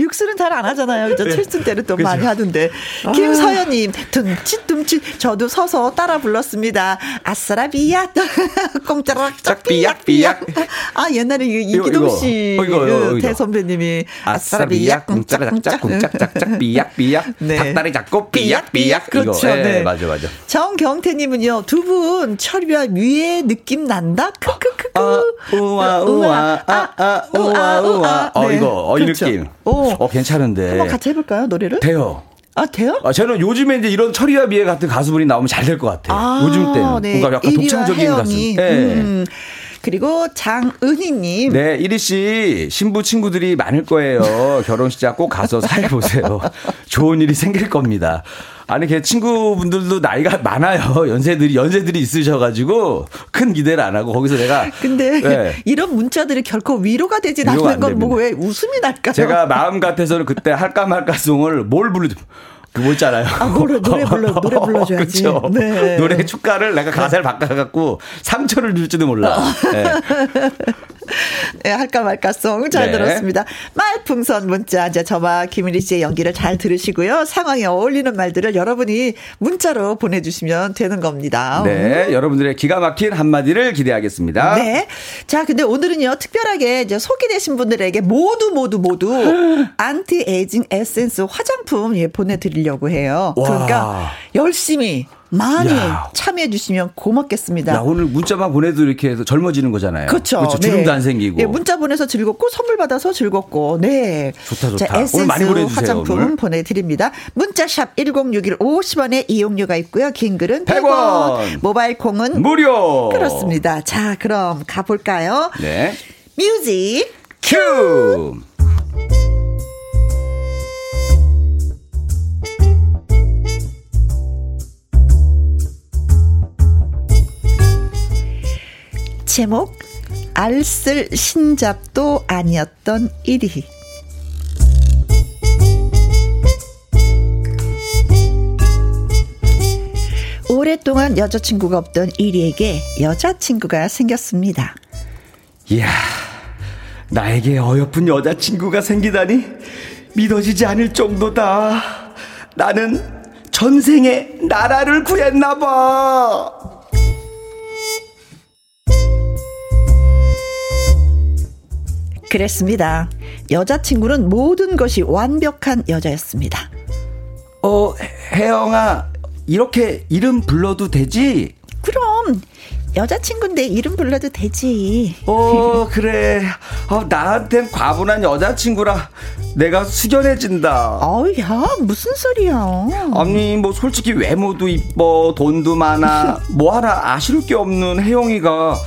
육수는 잘 안 하잖아요. 그죠? 칠순 때는 또 많이 하던데. 아. 김서연님, 둠칫둠칫 저도 서서 따라 불렀습니다. 아싸라비야, 꽁짜락짝 삐약삐약. 아, 옛날에 이기동 씨 대선배님이 아싸라비야, 꽁짜락짝 꽁짝짝짝 삐약삐약. 닭다리 잡고 삐약삐약. 그렇죠. 네, 맞아, 맞아. 정경태님은요, 두 분 철이와 위에 느낌 난다. 크크크크. 우와, 우와, 아, 아, 우와, 우와. 어, 이거. 어, 이 느낌. 오. 어, 괜찮은데. 한번 같이 해볼까요, 노래를? 돼요. 아, 돼요? 아, 저는 요즘에 이제 이런 철이와 미애 같은 가수분이 나오면 잘 될 것 같아요. 아, 요즘 때는. 네. 뭔가 약간 독창적인 가수. 네. 음. 그리고 장은희님. 네, 이리 씨 신부 친구들이 많을 거예요. 결혼식장 꼭 가서 살해보세요. 좋은 일이 생길 겁니다. 아니, 걔 친구분들도 나이가 많아요. 연세들이 연세들이 있으셔가지고 큰 기대를 안 하고 거기서 내가. 근데 네. 이런 문자들이 결코 위로가 되진 위로가 않는 건 보고 왜 웃음이 날까요? 제가 마음 같아서는 그때 할까 말까송을 뭘 부르든. 그거 있잖아요. 아, 노래, 노래, 불러, 노래 불러줘야지. 그렇죠. 네. 노래 축가를 내가 가사를 바꿔갖고 상처를 줄지도 몰라. 네. 네, 할까 말까송 잘 네. 들었습니다. 말풍선 문자. 이제 저와 김일희 씨의 연기를 잘 들으시고요. 상황에 어울리는 말들을 여러분이 문자로 보내주시면 되는 겁니다. 네, 음. 여러분들의 기가 막힌 한마디를 기대하겠습니다. 네. 자, 근데 오늘은요, 특별하게 이제 소개되신 분들에게 모두 모두 모두 안티에이징 에센스 화장품 예, 보내드릴 려고 해요. 와. 그러니까 열심히 많이 야. 참여해 주시면 고맙겠습니다. 야, 오늘 문자만 보내도 이렇게 해서 젊어지는 거잖아요. 그렇죠. 그렇죠. 주름도 네. 안 생기고. 네, 문자 보내서 즐겁고 선물 받아서 즐겁고. 네. 좋다, 좋다. 자, 에센스 오늘 많이 보내주세요. 화장품 오늘. 보내드립니다. 문자샵 일공육일 오십 원에 이용료가 있고요. 긴 글은 백 원. 모바일 콩은 무료. 그렇습니다. 자, 그럼 가볼까요? 네. 뮤직 큐. 제목 알쓸 신잡도 아니었던 일이. 오랫동안 여자친구가 없던 일이에게 여자친구가 생겼습니다. 이야, 나에게 어여쁜 여자친구가 생기다니 믿어지지 않을 정도다. 나는 전생에 나라를 구했나 봐. 그랬습니다. 여자친구는 모든 것이 완벽한 여자였습니다. 어, 혜영아, 이렇게 이름 불러도 되지? 그럼, 여자친구인데 이름 불러도 되지. 어, 그래. 어, 나한텐 과분한 여자친구라 내가 숙연해진다. 어우야, 무슨 소리야. 아니, 뭐 솔직히 외모도 이뻐, 돈도 많아, 뭐 하나 아쉬울 게 없는 혜영이가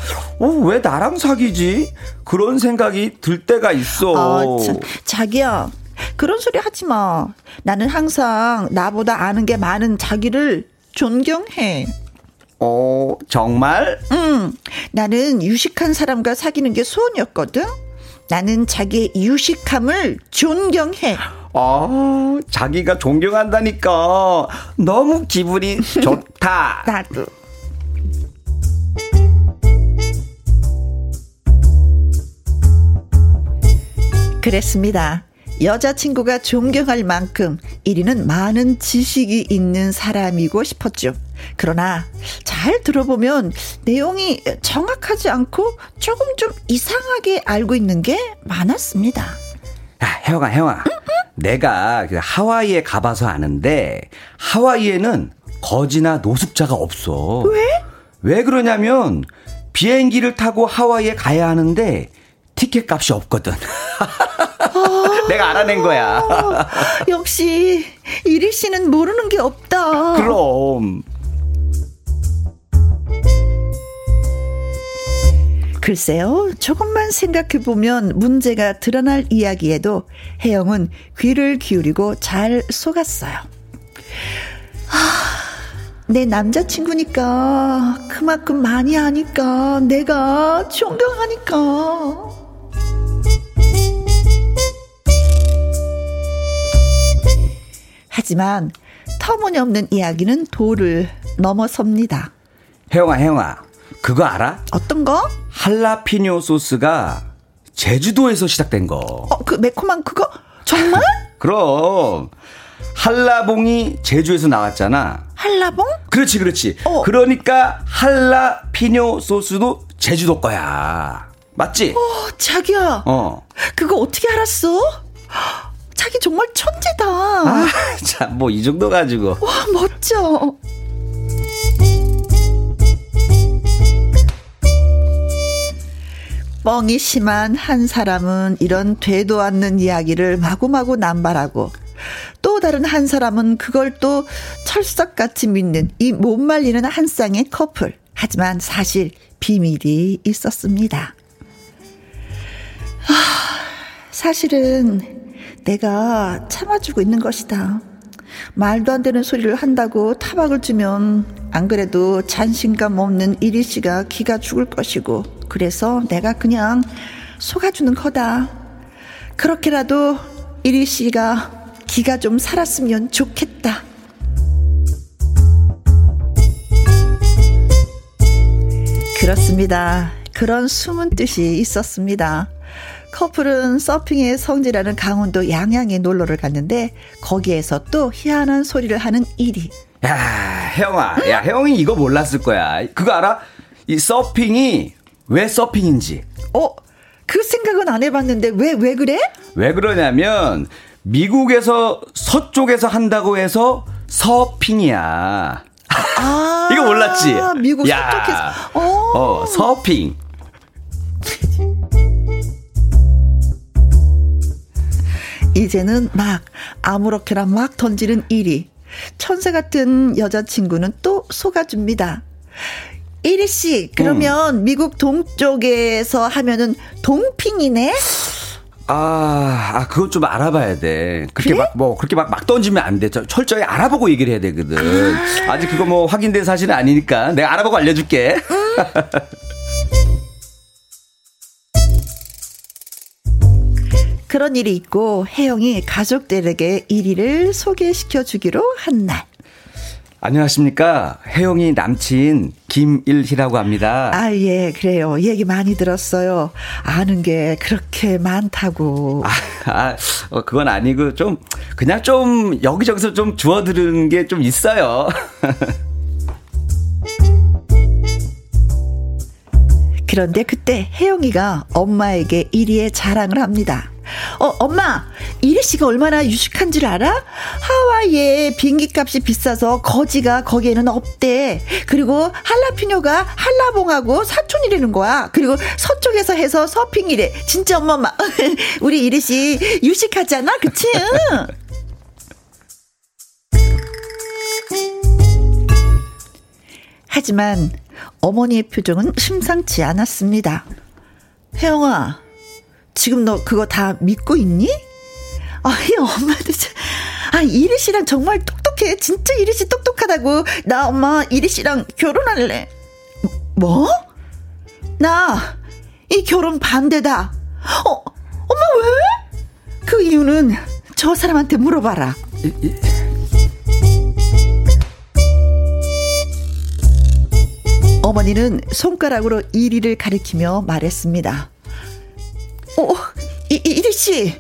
어, 왜 나랑 사귀지? 그런 생각이 들 때가 있어. 어, 자, 자기야, 그런 소리 하지 마. 나는 항상 나보다 아는 게 많은 자기를 존경해. 어, 정말? 응. 나는 유식한 사람과 사귀는 게 소원이었거든. 나는 자기의 유식함을 존경해. 아, 자기가 존경한다니까 너무 기분이 좋다. 나도. 그랬습니다. 여자친구가 존경할 만큼 이리는 많은 지식이 있는 사람이고 싶었죠. 그러나 잘 들어보면 내용이 정확하지 않고 조금 좀 이상하게 알고 있는 게 많았습니다. 야, 혜영아, 혜영아. 응, 응? 내가 하와이에 가봐서 아는데 하와이에는 거지나 노숙자가 없어. 왜? 왜 그러냐면 비행기를 타고 하와이에 가야 하는데 티켓값이 없거든. 내가 알아낸 거야. 역시 이리 씨는 모르는 게 없다. 그럼. 글쎄요, 조금만 생각해보면 문제가 드러날 이야기에도 혜영은 귀를 기울이고 잘 속았어요. 아, 내 남자친구니까, 그만큼 많이 하니까, 내가 존경하니까. 하지만 터무니없는 이야기는 도를 넘어섭니다. 혜영아, 혜영아, 그거 알아? 어떤 거? 할라피뇨 소스가 제주도에서 시작된 거. 어, 그 매콤한 그거? 정말? 그럼. 한라봉이 제주에서 나왔잖아. 한라봉? 그렇지, 그렇지. 어. 그러니까 할라피뇨 소스도 제주도 거야. 맞지? 어, 자기야. 어. 그거 어떻게 알았어? 자기 정말 천재다. 아, 참, 뭐 이 정도 가지고. 와, 멋져. 뻥이 심한 한 사람은 이런 되도 않는 이야기를 마구마구 남발하고, 또 다른 한 사람은 그걸 또 철석같이 믿는 이 못 말리는 한 쌍의 커플. 하지만 사실 비밀이 있었습니다. 아, 사실은 내가 참아주고 있는 것이다. 말도 안 되는 소리를 한다고 타박을 주면 안 그래도 잔신감 없는 이리 씨가 기가 죽을 것이고, 그래서 내가 그냥 속아주는 거다. 그렇게라도 이리 씨가 기가 좀 살았으면 좋겠다. 그렇습니다. 그런 숨은 뜻이 있었습니다. 커플은 서핑의 성지라는 강원도 양양에 놀러를 갔는데 거기에서 또 희한한 소리를 하는 이리. 야, 혜영아. 응? 야, 혜영이 이거 몰랐을 거야. 그거 알아? 이 서핑이 왜 서핑인지. 어? 그 생각은 안 해봤는데 왜, 왜 그래? 왜 그러냐면 미국에서 서쪽에서 한다고 해서 서핑이야. 아, 이거 몰랐지? 미국 서쪽에서. 어, 서핑. 이제는 막 아무렇게나 막 던지는 이리. 천사 같은 여자친구는 또 속아줍니다. 이리씨, 그러면 음. 미국 동쪽에서 하면은 동핑이네? 아, 아, 그것 좀 알아봐야 돼. 그렇게 그래? 막, 뭐, 그렇게 막, 막 던지면 안 돼. 철저히 알아보고 얘기를 해야 되거든. 아. 아직 그거 뭐 확인된 사실은 아니니까 내가 알아보고 알려줄게. 음. 그런 일이 있고 혜영이 가족들에게 이리를 소개시켜 주기로 한 날. 안녕하십니까. 혜영이 남친 김일희라고 합니다. 아, 예, 그래요. 얘기 많이 들었어요. 아는 게 그렇게 많다고. 아, 아 어, 그건 아니고 좀 그냥 좀 여기저기서 좀 주워 들은 게 좀 있어요. 그런데 그때 혜영이가 엄마에게 이리의 자랑을 합니다. 어, 엄마, 이리 씨가 얼마나 유식한 줄 알아? 하와이에 비행기 값이 비싸서 거지가 거기에는 없대. 그리고 할라피뇨가 한라봉하고 사촌이라는 거야. 그리고 서쪽에서 해서 서핑이래. 진짜 엄마, 엄마. 우리 이리 씨 유식하잖아, 그치? 하지만 어머니의 표정은 심상치 않았습니다. 혜영아, 지금 너 그거 다 믿고 있니? 아이, 엄마도 참. 아, 이리 씨랑 정말 똑똑해. 진짜 이리 씨 똑똑하다고. 나 엄마 이리 씨랑 결혼할래. 뭐? 나 이 결혼 반대다. 어, 엄마 왜? 그 이유는 저 사람한테 물어봐라. 어머니는 손가락으로 이리를 가리키며 말했습니다. 어, 이, 이리씨,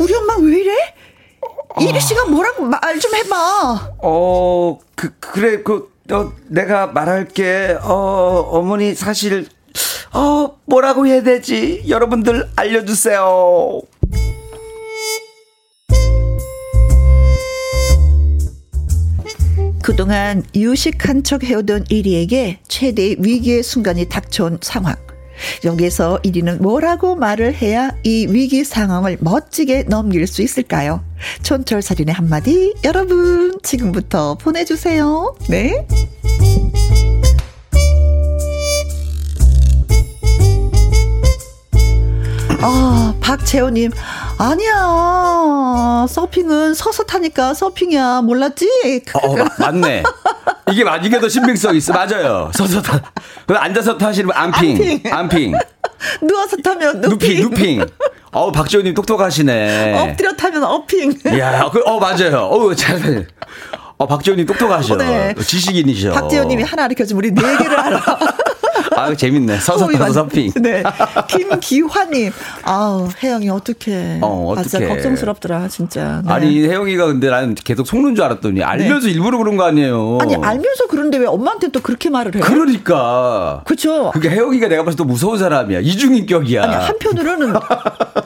우리 엄마 왜 이래? 이리씨가 뭐라고 말 좀 해봐. 어, 그, 그래, 그, 어, 내가 말할게. 어, 어머니 사실, 어, 뭐라고 해야 되지? 여러분들 알려주세요. 그동안 유식한 척 해오던 이리에게 최대의 위기의 순간이 닥쳐온 상황. 여기에서 이리는 뭐라고 말을 해야 이 위기 상황을 멋지게 넘길 수 있을까요? 촌철살인의 한마디, 여러분 지금부터 보내주세요. 네. 아, 박재호님, 아니야, 서핑은 서서 타니까 서핑이야, 몰랐지? 어, 맞네. 이게 이게 더 신빙성 있어. 맞아요. 서서 타. 앉아서 타시면 안핑, 안핑. 누워서 타면 누핑, 누핑. 어, 박재호님 똑똑하시네. 엎드려 타면 어핑. 이야, 그, 어, 맞아요. 어, 잘. 어, 박재호님 똑똑하셔. 네. 지식인이셔. 박재호님이 하나 알려주면 우리 네 개를 알아. 아, 재밌네. 서서 타서 서핑. 네. 김기화님. 아우, 혜영이 어떡해. 어, 어떡해. 아, 진짜 걱정스럽더라, 진짜. 네. 아니, 혜영이가 근데 난 계속 속는 줄 알았더니 알면서 네. 일부러 그런 거 아니에요. 아니, 알면서 그런데 왜 엄마한테 또 그렇게 말을 해요? 그러니까. 그렇죠. 그러니까 혜영이가 내가 봤을 때 또 무서운 사람이야. 이중인격이야. 아니, 한편으로는 나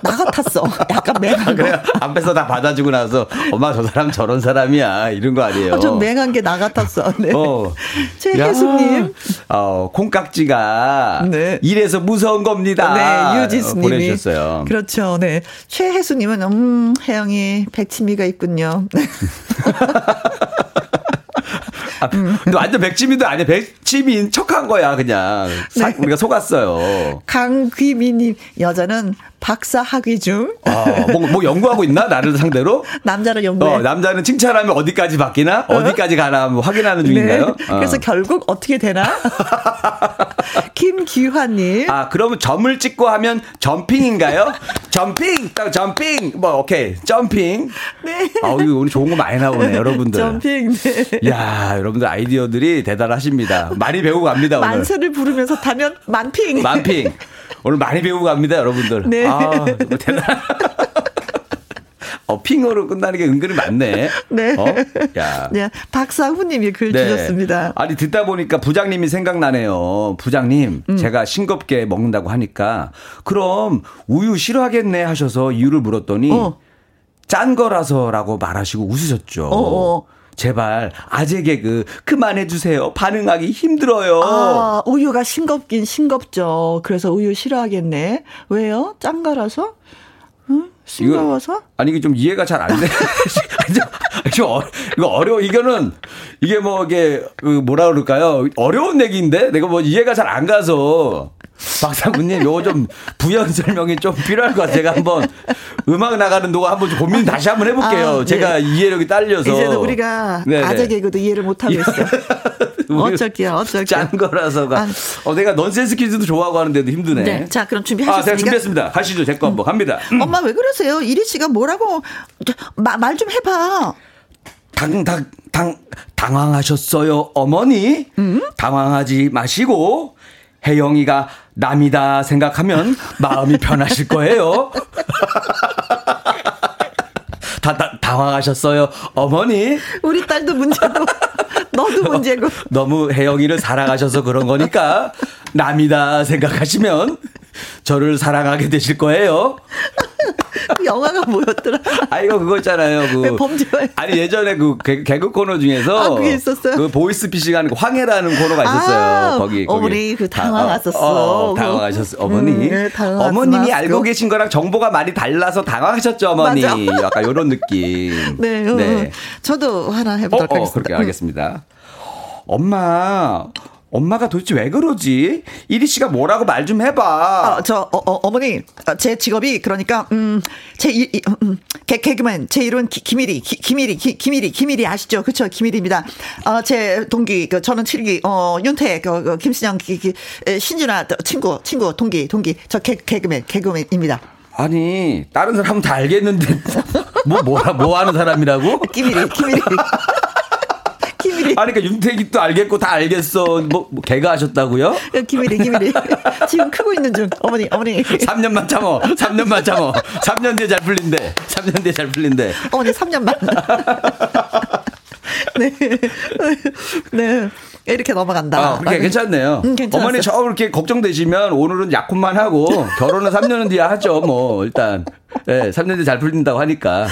같았어. 약간 맹한 거. 아, 그래? 앞에서 다 받아주고 나서 엄마 저 사람 저런 사람이야. 이런 거 아니에요. 아, 좀 맹한 게 나 같았어. 네. 어. 최혜수님. 어, 콩깍지가 네. 이래서 무서운 겁니다. 네, 유지수님이 보내주셨어요. 그렇죠. 네, 최혜수님은 음 혜영이 백치미가 있군요. 아, 근데 완전 백치미도 아니야. 백치미인 척한 거야 그냥. 네. 우리가 속았어요. 강귀미님, 여자는 박사 학위 중. 아, 뭐, 뭐 연구하고 있나? 나를 상대로? 남자를 연구해. 어, 남자는 칭찬하면 어디까지 바뀌나? 어디까지 가나 뭐 확인하는 중인가요? 네. 그래서 어. 결국 어떻게 되나? 김기환님. 아, 그러면 점을 찍고 하면 점핑인가요? 점핑! 딱 점핑! 뭐, 오케이. 점핑. 네. 아, 오늘 좋은 거 많이 나오네, 여러분들. 점핑, 네. 이야, 여러분들 아이디어들이 대단하십니다. 많이 배우고 갑니다, 오늘. 만세를 부르면서 타면 만핑. 만핑. 오늘 많이 배우고 갑니다, 여러분들. 네. 아, 대단. 어, 핑어로 끝나는 게 은근히 많네. 네. 어? 야. 네. 박사훈님이 글 네. 주셨습니다. 아니, 듣다 보니까 부장님이 생각나네요. 부장님, 음. 제가 싱겁게 먹는다고 하니까, 그럼 우유 싫어하겠네 하셔서 이유를 물었더니, 어. 짠 거라서라고 말하시고 웃으셨죠. 어어. 제발 아재 개그 그만해주세요. 반응하기 힘들어요. 아, 우유가 싱겁긴 싱겁죠. 그래서 우유 싫어하겠네. 왜요? 짠 거라서? 응? 싱거워서? 이거, 아니 이게 좀 이해가 잘 안 돼. 어, 이거 어려워. 이거는 이게 뭐 이게 뭐라 그럴까요? 어려운 얘기인데 내가 뭐 이해가 잘 안 가서. 박사부님, 요거 좀 부연 설명이 좀 필요할 것 같아요. 제가 한번 음악 나가는 동안 한번 고민 다시 한번 해볼게요. 아, 네. 제가 이해력이 딸려서. 이제는 우리가 네네. 아재 개그도 이해를 못하고 있어. 어쩔게요, 어쩔게요. 짠 거라서가. 아. 어, 내가 넌센스 퀴즈도 좋아하고 하는데도 힘드네. 네. 자, 그럼 준비하셨습니까? 아, 제가 준비했습니다. 가시죠. 제 거 한번 갑니다. 음. 엄마 왜 그러세요? 이리 씨가 뭐라고 말 좀 해봐. 당, 당, 당, 당황하셨어요, 어머니? 음? 당황하지 마시고. 혜영이가 남이다 생각하면 마음이 편하실 거예요. 다, 다, 당황하셨어요, 어머니? 우리 딸도 문제고, 너도 문제고. 너무 혜영이를 사랑하셔서 그런 거니까, 남이다 생각하시면 저를 사랑하게 되실 거예요. 영화가 뭐였더라? 아, 이거 그거 있잖아요. 그 범죄와. 아니, 예전에 그 개, 개그 코너 중에서. 아, 그게 있었어요? 그 보이스피싱 하는 그 황해라는 코너가 있었어요. 아, 거기. 거기. 어머니, 그 당황하셨어. 어, 어, 당황하셨어. 음, 어머니. 네, 어머님이 알고 계신 거랑 정보가 많이 달라서 당황하셨죠, 어머니. 맞아. 약간 이런 느낌. 네, 어, 네. 저도 하나 해보도록 어, 하겠습니다. 어, 그렇게 알겠습니다. 엄마. 엄마가 도대체 왜 그러지? 이리 씨가 뭐라고 말 좀 해봐. 아, 저, 어, 어, 어머니, 제 직업이, 그러니까, 음, 제, 이, 이, 음, 개, 개그맨, 제 이름은 기, 김일이, 기, 김일이, 기, 김일이, 김일이 아시죠? 그쵸, 김일입니다. 어, 제 동기, 그, 저는 칠 기, 어, 윤태, 그, 그 김신영, 기, 기, 신진아, 친구, 친구, 동기, 동기, 저 개, 개그맨, 개그맨입니다. 아니 다른 사람은 다 알겠는데 뭐 뭐라 뭐 하는 사람이라고? 끼미리 끼미리 끼미리. 아니 그러니까 윤택이도 알겠고 다 알겠어. 뭐, 뭐 개가 하셨다고요? 끼미리 끼미리. 지금 크고 있는 중. 어머니 어머니. 삼 년만 참어. 삼 년만 참어. 삼 년 뒤에 잘 풀린대. 삼 년 뒤에 잘 풀린대. 어머니 삼 년만. 네. 네. 이렇게 넘어간다. 아, 그게 괜찮네요. 음, 어머니 저 이렇게 걱정되시면 오늘은 약혼만 하고 결혼은 삼 년 뒤에 하죠. 뭐 일단 네, 삼 년 뒤에 잘 풀린다고 하니까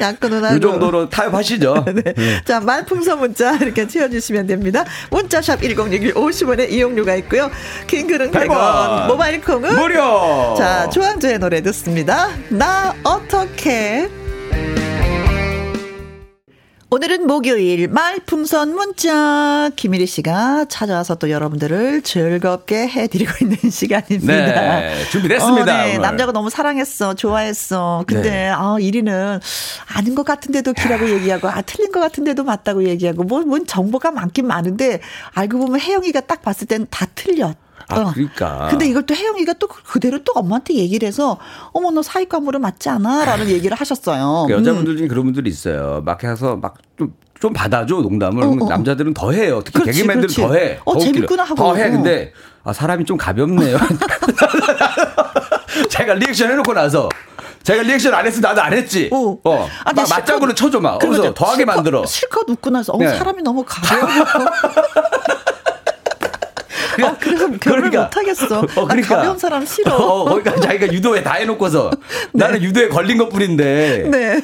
약혼은 하고 이 정도로 타협하시죠. 네. 네. 자 말풍선 문자 이렇게 채워주시면 됩니다. 문자샵 일공육일 오십 원에 이용료가 있고요. 킹글은 백 원, 모바일콩은 무료. 자 조항조의 노래 듣습니다. 나 어떻게. 오늘은 목요일 말풍선 문자 김일희 씨가 찾아와서 또 여러분들을 즐겁게 해드리고 있는 시간입니다. 네, 준비됐습니다. 어, 네, 오늘. 남자가 너무 사랑했어, 좋아했어. 근데 네. 아, 일위는 아닌 것 같은데도 기라고 얘기하고, 아 틀린 것 같은데도 맞다고 얘기하고, 뭐, 뭔 정보가 많긴 많은데 알고 보면 혜영이가 딱 봤을 땐 다 틀려. 아, 그러니까. 어. 근데 이걸 또 혜영이가 또 그대로 또 엄마한테 얘기를 해서 어머 너 사익과물은 맞지 않아? 라는 얘기를 하셨어요. 그러니까 여자분들 중에 음. 그런 분들이 있어요. 막 해서 막 좀 좀 받아줘 농담을. 어, 어. 남자들은 더 해요. 특히 그렇지, 개그맨들은 그렇지. 더 해. 어, 더 재밌구나 하고. 더 해. 근데 아, 사람이 좀 가볍네요. 제가 리액션 해놓고 나서. 제가 리액션 안 했으면 나도 안 했지. 어. 어. 아, 막 실컷, 맞장구를 쳐줘 막. 그래서 더하게 실컷, 만들어. 실컷 웃고 나서 어, 네. 사람이 너무 가벼워. 아, 그래서 결혼 그러니까, 못하겠어. 어, 그러니까. 가벼운 사람 싫어. 어, 그러니까 자기가 유도에 다 해놓고서 네. 나는 유도에 걸린 것 뿐인데. 네.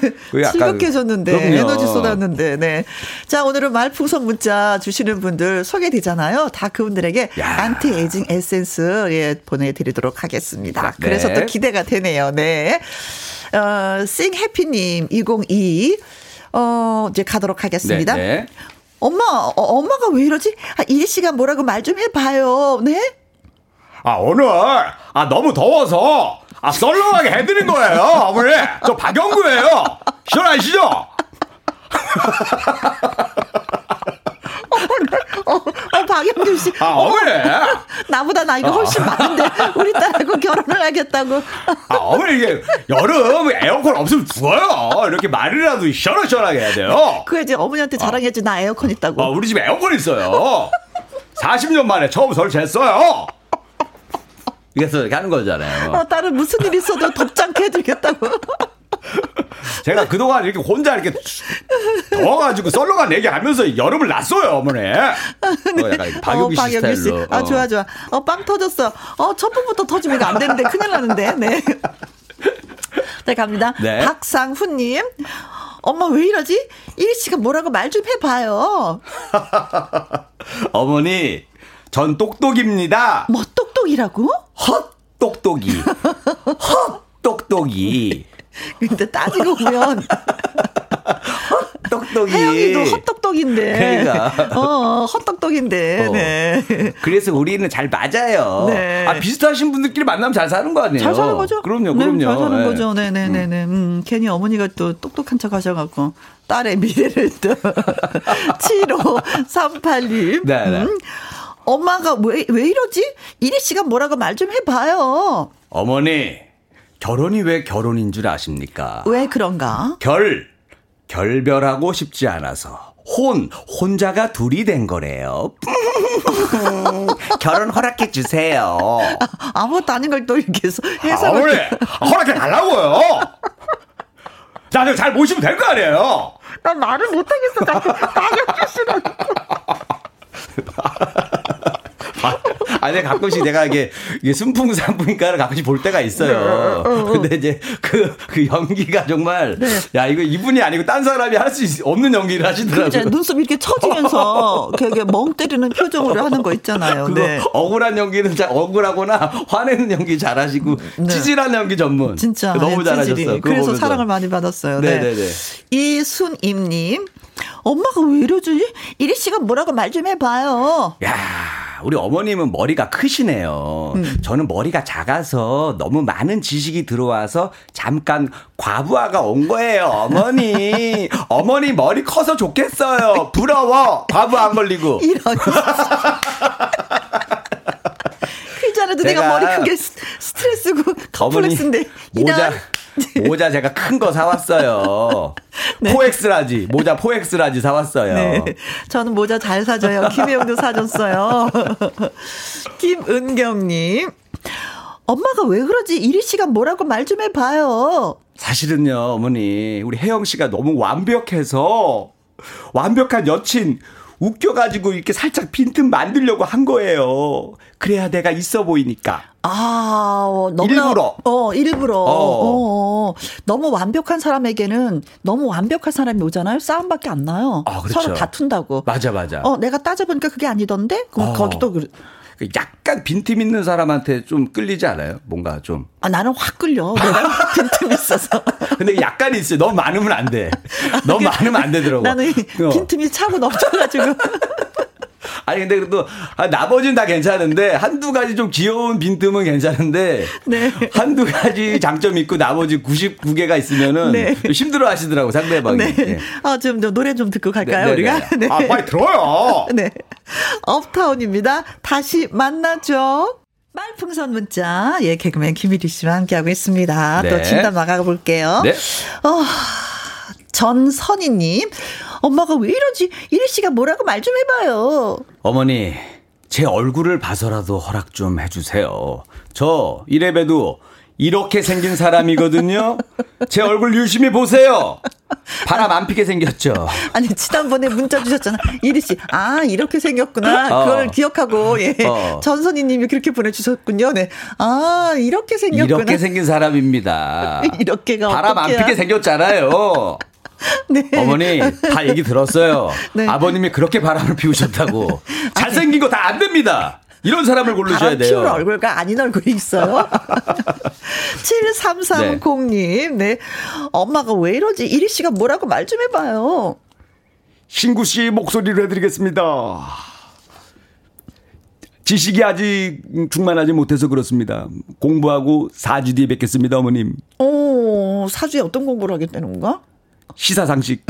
즐겁게해줬는데 에너지 쏟았는데. 네. 자 오늘은 말풍선 문자 주시는 분들 소개되잖아요. 다 그분들에게 야. 안티에이징 에센스 예, 보내드리도록 하겠습니다. 네. 그래서 또 기대가 되네요. 네. 어, 싱해피님 이공이이 어, 이제 가도록 하겠습니다. 네. 네. 엄마, 어, 엄마가 왜 이러지? 아, 이리 씨가 뭐라고 말 좀 해봐요, 네? 아, 오늘, 아, 너무 더워서, 아, 썰렁하게 해드린 거예요, 어머니. 저 박영구예요. 시원하시죠? 어, 어, 박영규 씨. 아, 어머니. 나보다 나이가 훨씬 많은데, 우리 딸하고 결혼을 하겠다고. 아, 어머니, 이게, 여름 에어컨 없으면 죽어요. 이렇게 말이라도 시원시원하게 해야 돼요. 그래, 이제 어머니한테 자랑해야지. 나 에어컨 있다고. 아, 우리 집에 에어컨 있어요. 사십 년 만에 처음 설치했어요. 이래서 이렇게 하는 거잖아요. 아, 딸은 무슨 일 있어도 덥지 않게 해주겠다고. 제가 그동안 이렇게 혼자 이렇게 더워가지고 썰렁한 얘기하면서 여름을 났어요, 어머니. 어, 약간 박영규 씨 스타일로. 어. 아, 좋아, 좋아. 어, 빵 터졌어. 어, 첫번부터 터지면 이거 안 되는데, 큰일 나는데. 네. 네, 갑니다. 네. 박상훈님. 엄마 왜 이러지? 이리 씨가 뭐라고 말 좀 해봐요. 어머니, 전 똑똑입니다. 뭐, 똑똑이라고? 헛 똑똑이. 헛 똑똑이. 근데 따지고 보면 헛똑똑이 혜영이도 헛똑똑인데 그러니까 어 헛똑똑인데 어. 네. 그래서 우리는 잘 맞아요. 네. 아 비슷하신 분들끼리 만나면 잘 사는 거 아니에요? 잘 사는 거죠. 그럼요, 그럼요. 네, 잘 사는 네. 거죠. 네네네네. 음. 음, 괜히 어머니가 또 똑똑한 척 하셔갖고 딸의 미래를 또 칠오삼팔 님. 네네. 음. 엄마가 왜 왜 이러지? 이리 씨가 뭐라고 말 좀 해봐요. 어머니. 결혼이 왜 결혼인 줄 아십니까? 왜 그런가? 결, 결별하고 싶지 않아서 혼, 혼자가 둘이 된 거래요. 결혼 허락해 주세요. 아무것도 아닌 걸 또 이렇게 해서 해석을. 아무래 허락해 달라고요. 나도 잘 모시면 될 거 아니에요. 난 말을 못하겠어. 나도 따져줄 수는 없고. 아니 가끔씩 내가 이게, 이게 순풍산풍인가를 가끔씩 볼 때가 있어요. 네, 어, 어. 근데 이제 그, 그 연기가 정말 네. 야 이거 이분이 아니고 딴 사람이 할 수 없는 연기를 하시더라고요. 그렇죠. 눈썹 이렇게 처지면서 되게 멍 때리는 표정으로 하는 거 있잖아요. 네. 억울한 연기는 잘 억울하거나 화내는 연기 잘하시고 네. 찌질한 연기 전문. 진짜 너무 네, 잘하셨어요. 그래서 보면서. 사랑을 많이 받았어요. 네네네. 네. 이순임님. 엄마가 왜 이러지? 이리 씨가 뭐라고 말 좀 해봐요. 야, 우리 어머님은 머리가 크시네요. 음. 저는 머리가 작아서 너무 많은 지식이 들어와서 잠깐 과부하가 온 거예요. 어머니, 어머니 머리 커서 좋겠어요. 부러워. 과부하 안 걸리고. 이런. 내가 머리 크게 스트레스고 컴플렉스인데 모자 모자 제가 큰 거 사왔어요. 네. 포엑스라지 모자 포엑스라지 사왔어요. 네. 저는 모자 잘 사줘요. 김혜영도 사줬어요. 김은경님. 엄마가 왜 그러지? 이리 씨가 뭐라고 말 좀 해봐요. 사실은요, 어머니. 우리 혜영 씨가 너무 완벽해서 완벽한 여친 웃겨가지고 이렇게 살짝 빈틈 만들려고 한 거예요. 그래야 내가 있어 보이니까. 아, 어, 너무나, 일부러. 어, 일부러. 어. 어, 어. 너무 완벽한 사람에게는 너무 완벽한 사람이 오잖아요. 싸움밖에 안 나요. 아, 그렇죠. 서로 다툰다고. 맞아, 맞아. 어, 내가 따져보니까 그게 아니던데? 그럼 어. 거기 또 그래. 약간 빈틈 있는 사람한테 좀 끌리지 않아요? 뭔가 좀. 아, 나는 확 끌려. 내가 빈틈 있어서. 근데 약간 있어요. 너무 많으면 안 돼. 너무 많으면 안 되더라고. 나는 빈틈이 차고 넘쳐가지고. 아니, 근데 그래도, 아, 나머지는 다 괜찮은데, 한두 가지 좀 귀여운 빈틈은 괜찮은데, 네. 한두 가지 장점이 있고, 나머지 구십구 개가 있으면은, 네. 좀 힘들어 하시더라고, 상대방이. 네. 네. 아, 지금 노래 좀 듣고 갈까요, 네, 우리가? 네, 네. 아, 빨리 들어요! 네. 업타운입니다. 다시 만나죠. 말풍선 문자. 예, 개그맨 김일희 씨와 함께하고 있습니다. 네. 또 진단 나가볼게요. 네. 어... 전선희님, 엄마가 왜 이러지? 이리 씨가 뭐라고 말 좀 해봐요. 어머니, 제 얼굴을 봐서라도 허락 좀 해주세요. 저 이래봬도 이렇게 생긴 사람이거든요. 제 얼굴 유심히 보세요. 바람 안 피게 생겼죠. 아니, 지난번에 문자 주셨잖아. 이리 씨, 아, 이렇게 생겼구나. 그걸 어. 기억하고, 예. 어. 전선희 님이 그렇게 보내주셨군요. 네. 아, 이렇게 생겼구나. 이렇게 생긴 사람입니다. 이렇게가 바람 어떡해야. 안 피게 생겼잖아요. 네. 어머니 다 얘기 들었어요. 네. 아버님이 그렇게 바람을 피우셨다고. 잘생긴 거 다 안 됩니다. 이런 사람을 고르셔야 돼요. 바람 피우는 얼굴과 아닌 얼굴이 있어요. 칠삼삼공님. 네. 네. 엄마가 왜 이러지? 이리 씨가 뭐라고 말 좀 해봐요. 신구 씨 목소리로 해드리겠습니다. 지식이 아직 충만하지 못해서 그렇습니다. 공부하고 사 주 뒤에 뵙겠습니다, 어머님. 오, 사 주에 어떤 공부를 하겠다는 건가? 시사상식.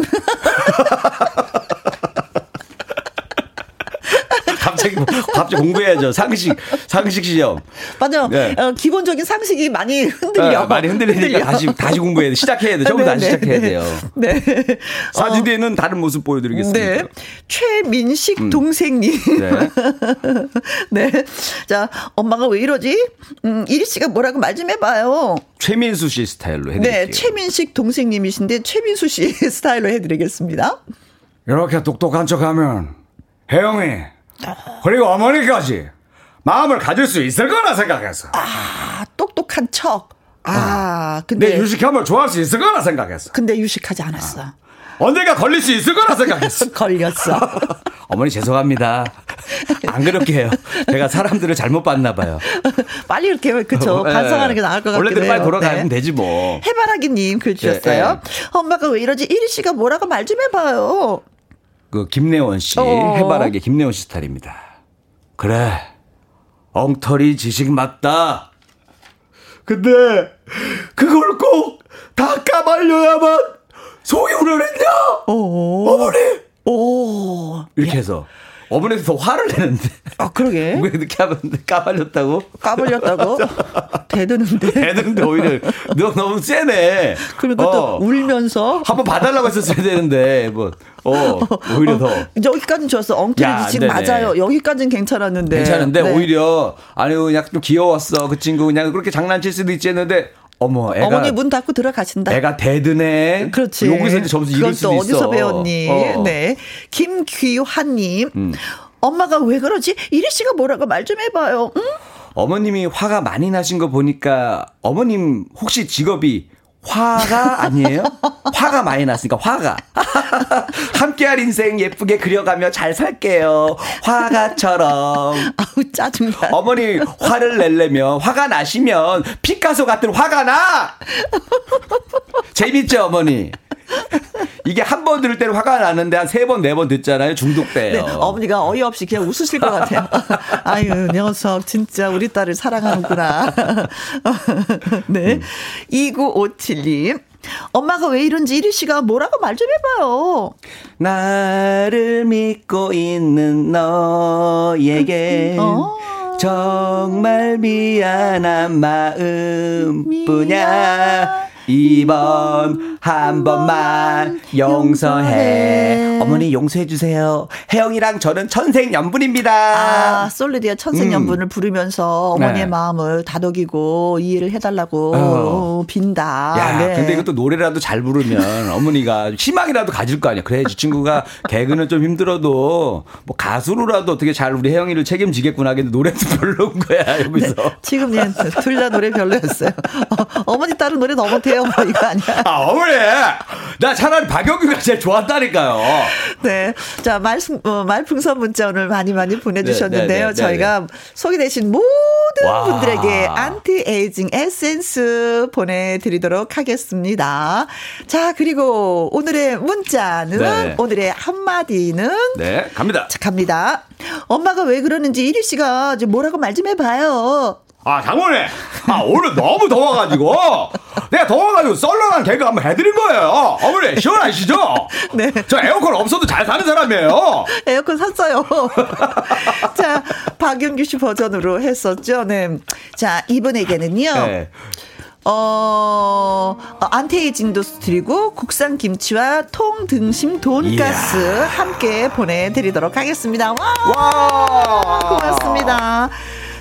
갑자기, 갑자기 공부해야죠. 상식, 상식 시험. 맞아요. 네. 어, 기본적인 상식이 많이 흔들려. 네, 많이 흔들리니까 흔들려. 다시, 다시 공부해야 돼. 시작해야 돼. 처음부터 다시 시작해야 돼요. 네. 사 주 뒤에는 다른 모습 보여드리겠습니다. 네. 최민식 음. 동생님. 네. 네. 자, 엄마가 왜 이러지? 음, 이리 씨가 뭐라고 말 좀 해봐요. 최민수 씨 스타일로 해드릴게요. 네. 최민식 동생님이신데 최민수 씨 스타일로 해드리겠습니다. 이렇게 똑똑한 척하면 혜영이 그리고 어머니까지 마음을 가질 수 있을 거라 생각했어. 아, 똑똑한 척. 아, 어. 근데. 내 유식함을 좋아할 수 있을 거라 생각했어. 근데 유식하지 않았어. 어. 언젠가 걸릴 수 있을 거라 생각했어. 걸렸어. 어머니 죄송합니다. 안 그렇게 해요. 제가 사람들을 잘못 봤나 봐요. 빨리 이렇게 그쵸. 반성하는 게 나을 것 같아요. 원래대로 빨리 돌아가면 네. 되지 뭐. 해바라기님 글 주셨어요. 네, 네. 엄마가 왜 이러지? 이리 씨가 뭐라고 말 좀 해봐요. 그 김내원 씨 어어. 해바라기 김내원 씨 스타일입니다. 그래 엉터리 지식 맞다. 근데 그걸 꼭 다 까발려야만 속이 우려냈냐? 어머니. 오. 이렇게 해서 어머니한테 더 화를 내는데. 아 그러게. 왜 이렇게 하면 까발렸다고? 까발렸다고? 대드는데. 대드는데 오히려 너 너무 세네. 그리고 어. 또 울면서 한번 봐달라고 했었어야 되는데 뭐. 어, 오히려 어, 더. 여기까지는 좋았어. 엉터리 지식 맞아요. 여기까지는 괜찮았는데. 괜찮은데, 네. 오히려, 아니, 그냥 좀 귀여웠어. 그 친구, 그냥 그렇게 장난칠 수도 있지 했는데, 어머, 애가. 어머니 문 닫고 들어가신다. 애가 대드네. 그렇지. 여기서 이제 점수 이길 수도 있어. 어디서 배웠니? 어. 네. 김귀환님. 음. 엄마가 왜 그러지? 이리 씨가 뭐라고 말 좀 해봐요. 응? 어머님이 화가 많이 나신 거 보니까, 어머님 혹시 직업이 화가 아니에요? 화가 많이 났으니까 화가. 함께할 인생 예쁘게 그려가며 잘 살게요. 화가처럼. 아우 짜증나. 어머니 화를 내려면 화가 나시면 피카소 같은 화가 나. 재밌죠 어머니. 이게 한 번 들을 때는 화가 나는데 한 세 번 네 번 듣잖아요. 중독돼요. 네, 어머니가 어이없이 그냥 웃으실 것 같아요. 아유 녀석 진짜 우리 딸을 사랑하는구나. 네. 음. 이구오칠님 엄마가 왜 이런지 이리 씨가 뭐라고 말 좀 해봐요. 나를 믿고 있는 너에게 어. 정말 미안한 마음뿐이야. 이번 한 번만 용서해. 어머니 용서해주세요. 혜영이랑 저는 천생연분입니다. 아, 솔리디아 천생연분을 음. 부르면서 어머니의 네. 마음을 다독이고 이해를 해달라고 어. 빈다. 야, 네. 근데 이것도 노래라도 잘 부르면 어머니가 희망이라도 가질 거 아니야. 그래, 이 친구가 개그는 좀 힘들어도 뭐 가수로라도 어떻게 잘 우리 혜영이를 책임지겠구나. 근데 노래도 별로인 거야. 여기서. 네, 지금 둘 다 노래 별로였어요. 어, 어머니 딸은 노래 너무 못해. 뭐 이거 아니야. 아, 어머니. 나 차라리 박영규가 제일 좋았다니까요. 네. 자, 말, 어, 말풍선 문자 오늘 많이 많이 보내주셨는데요. 네, 네, 네, 저희가 네, 네. 소개되신 모든 와. 분들에게 안티에이징 에센스 보내드리도록 하겠습니다. 자, 그리고 오늘의 문자는 네. 오늘의 한마디는 네, 갑니다. 자, 갑니다. 엄마가 왜 그러는지 이리 씨가 뭐라고 말 좀 해봐요. 아, 장모님. 아, 오늘 너무 더워가지고. 내가 더워가지고 썰렁한 개그 한번 해드린 거예요. 어머니, 시원하시죠? 네. 저 에어컨 없어도 잘 사는 사람이에요. 에어컨 샀어요. 자, 박윤규 씨 버전으로 했었죠. 네. 자, 이분에게는요. 네. 어, 안티에이징도 드리고 국산 김치와 통등심 돈가스 이야. 함께 보내드리도록 하겠습니다. 와! 와! 고맙습니다.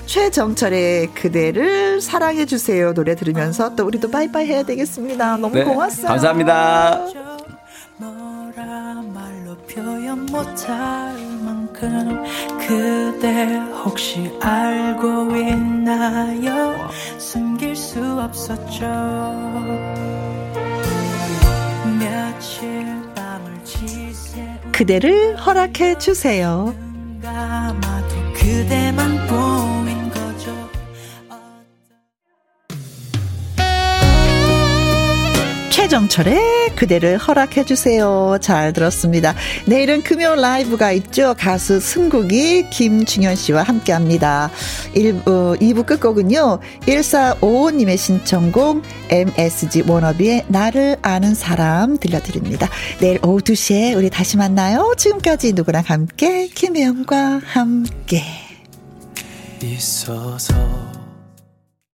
최정철의 그대를 사랑해주세요 노래 들으면서 또 우리도 빠이빠이 해야 되겠습니다. 너무 네, 고맙어요. 감사합니다. 뭐라 말로 표현 못할 만큼 그대 혹시 알고 있나요? 숨길 수 없었죠. 며칠 밤을 지새우 그대를 허락해주세요. 그대만 보인 거죠. 최정철의 그대를 허락해주세요. 잘 들었습니다. 내일은 금요 라이브가 있죠. 가수 승국이 김중현 씨와 함께합니다. 일, 어, 이 부 끝곡은요. 일사오오님의 신청곡 엠에스지 워너비의 나를 아는 사람 들려드립니다. 내일 오후 두 시에 우리 다시 만나요. 지금까지 누구랑 함께 김혜영과 함께 있어서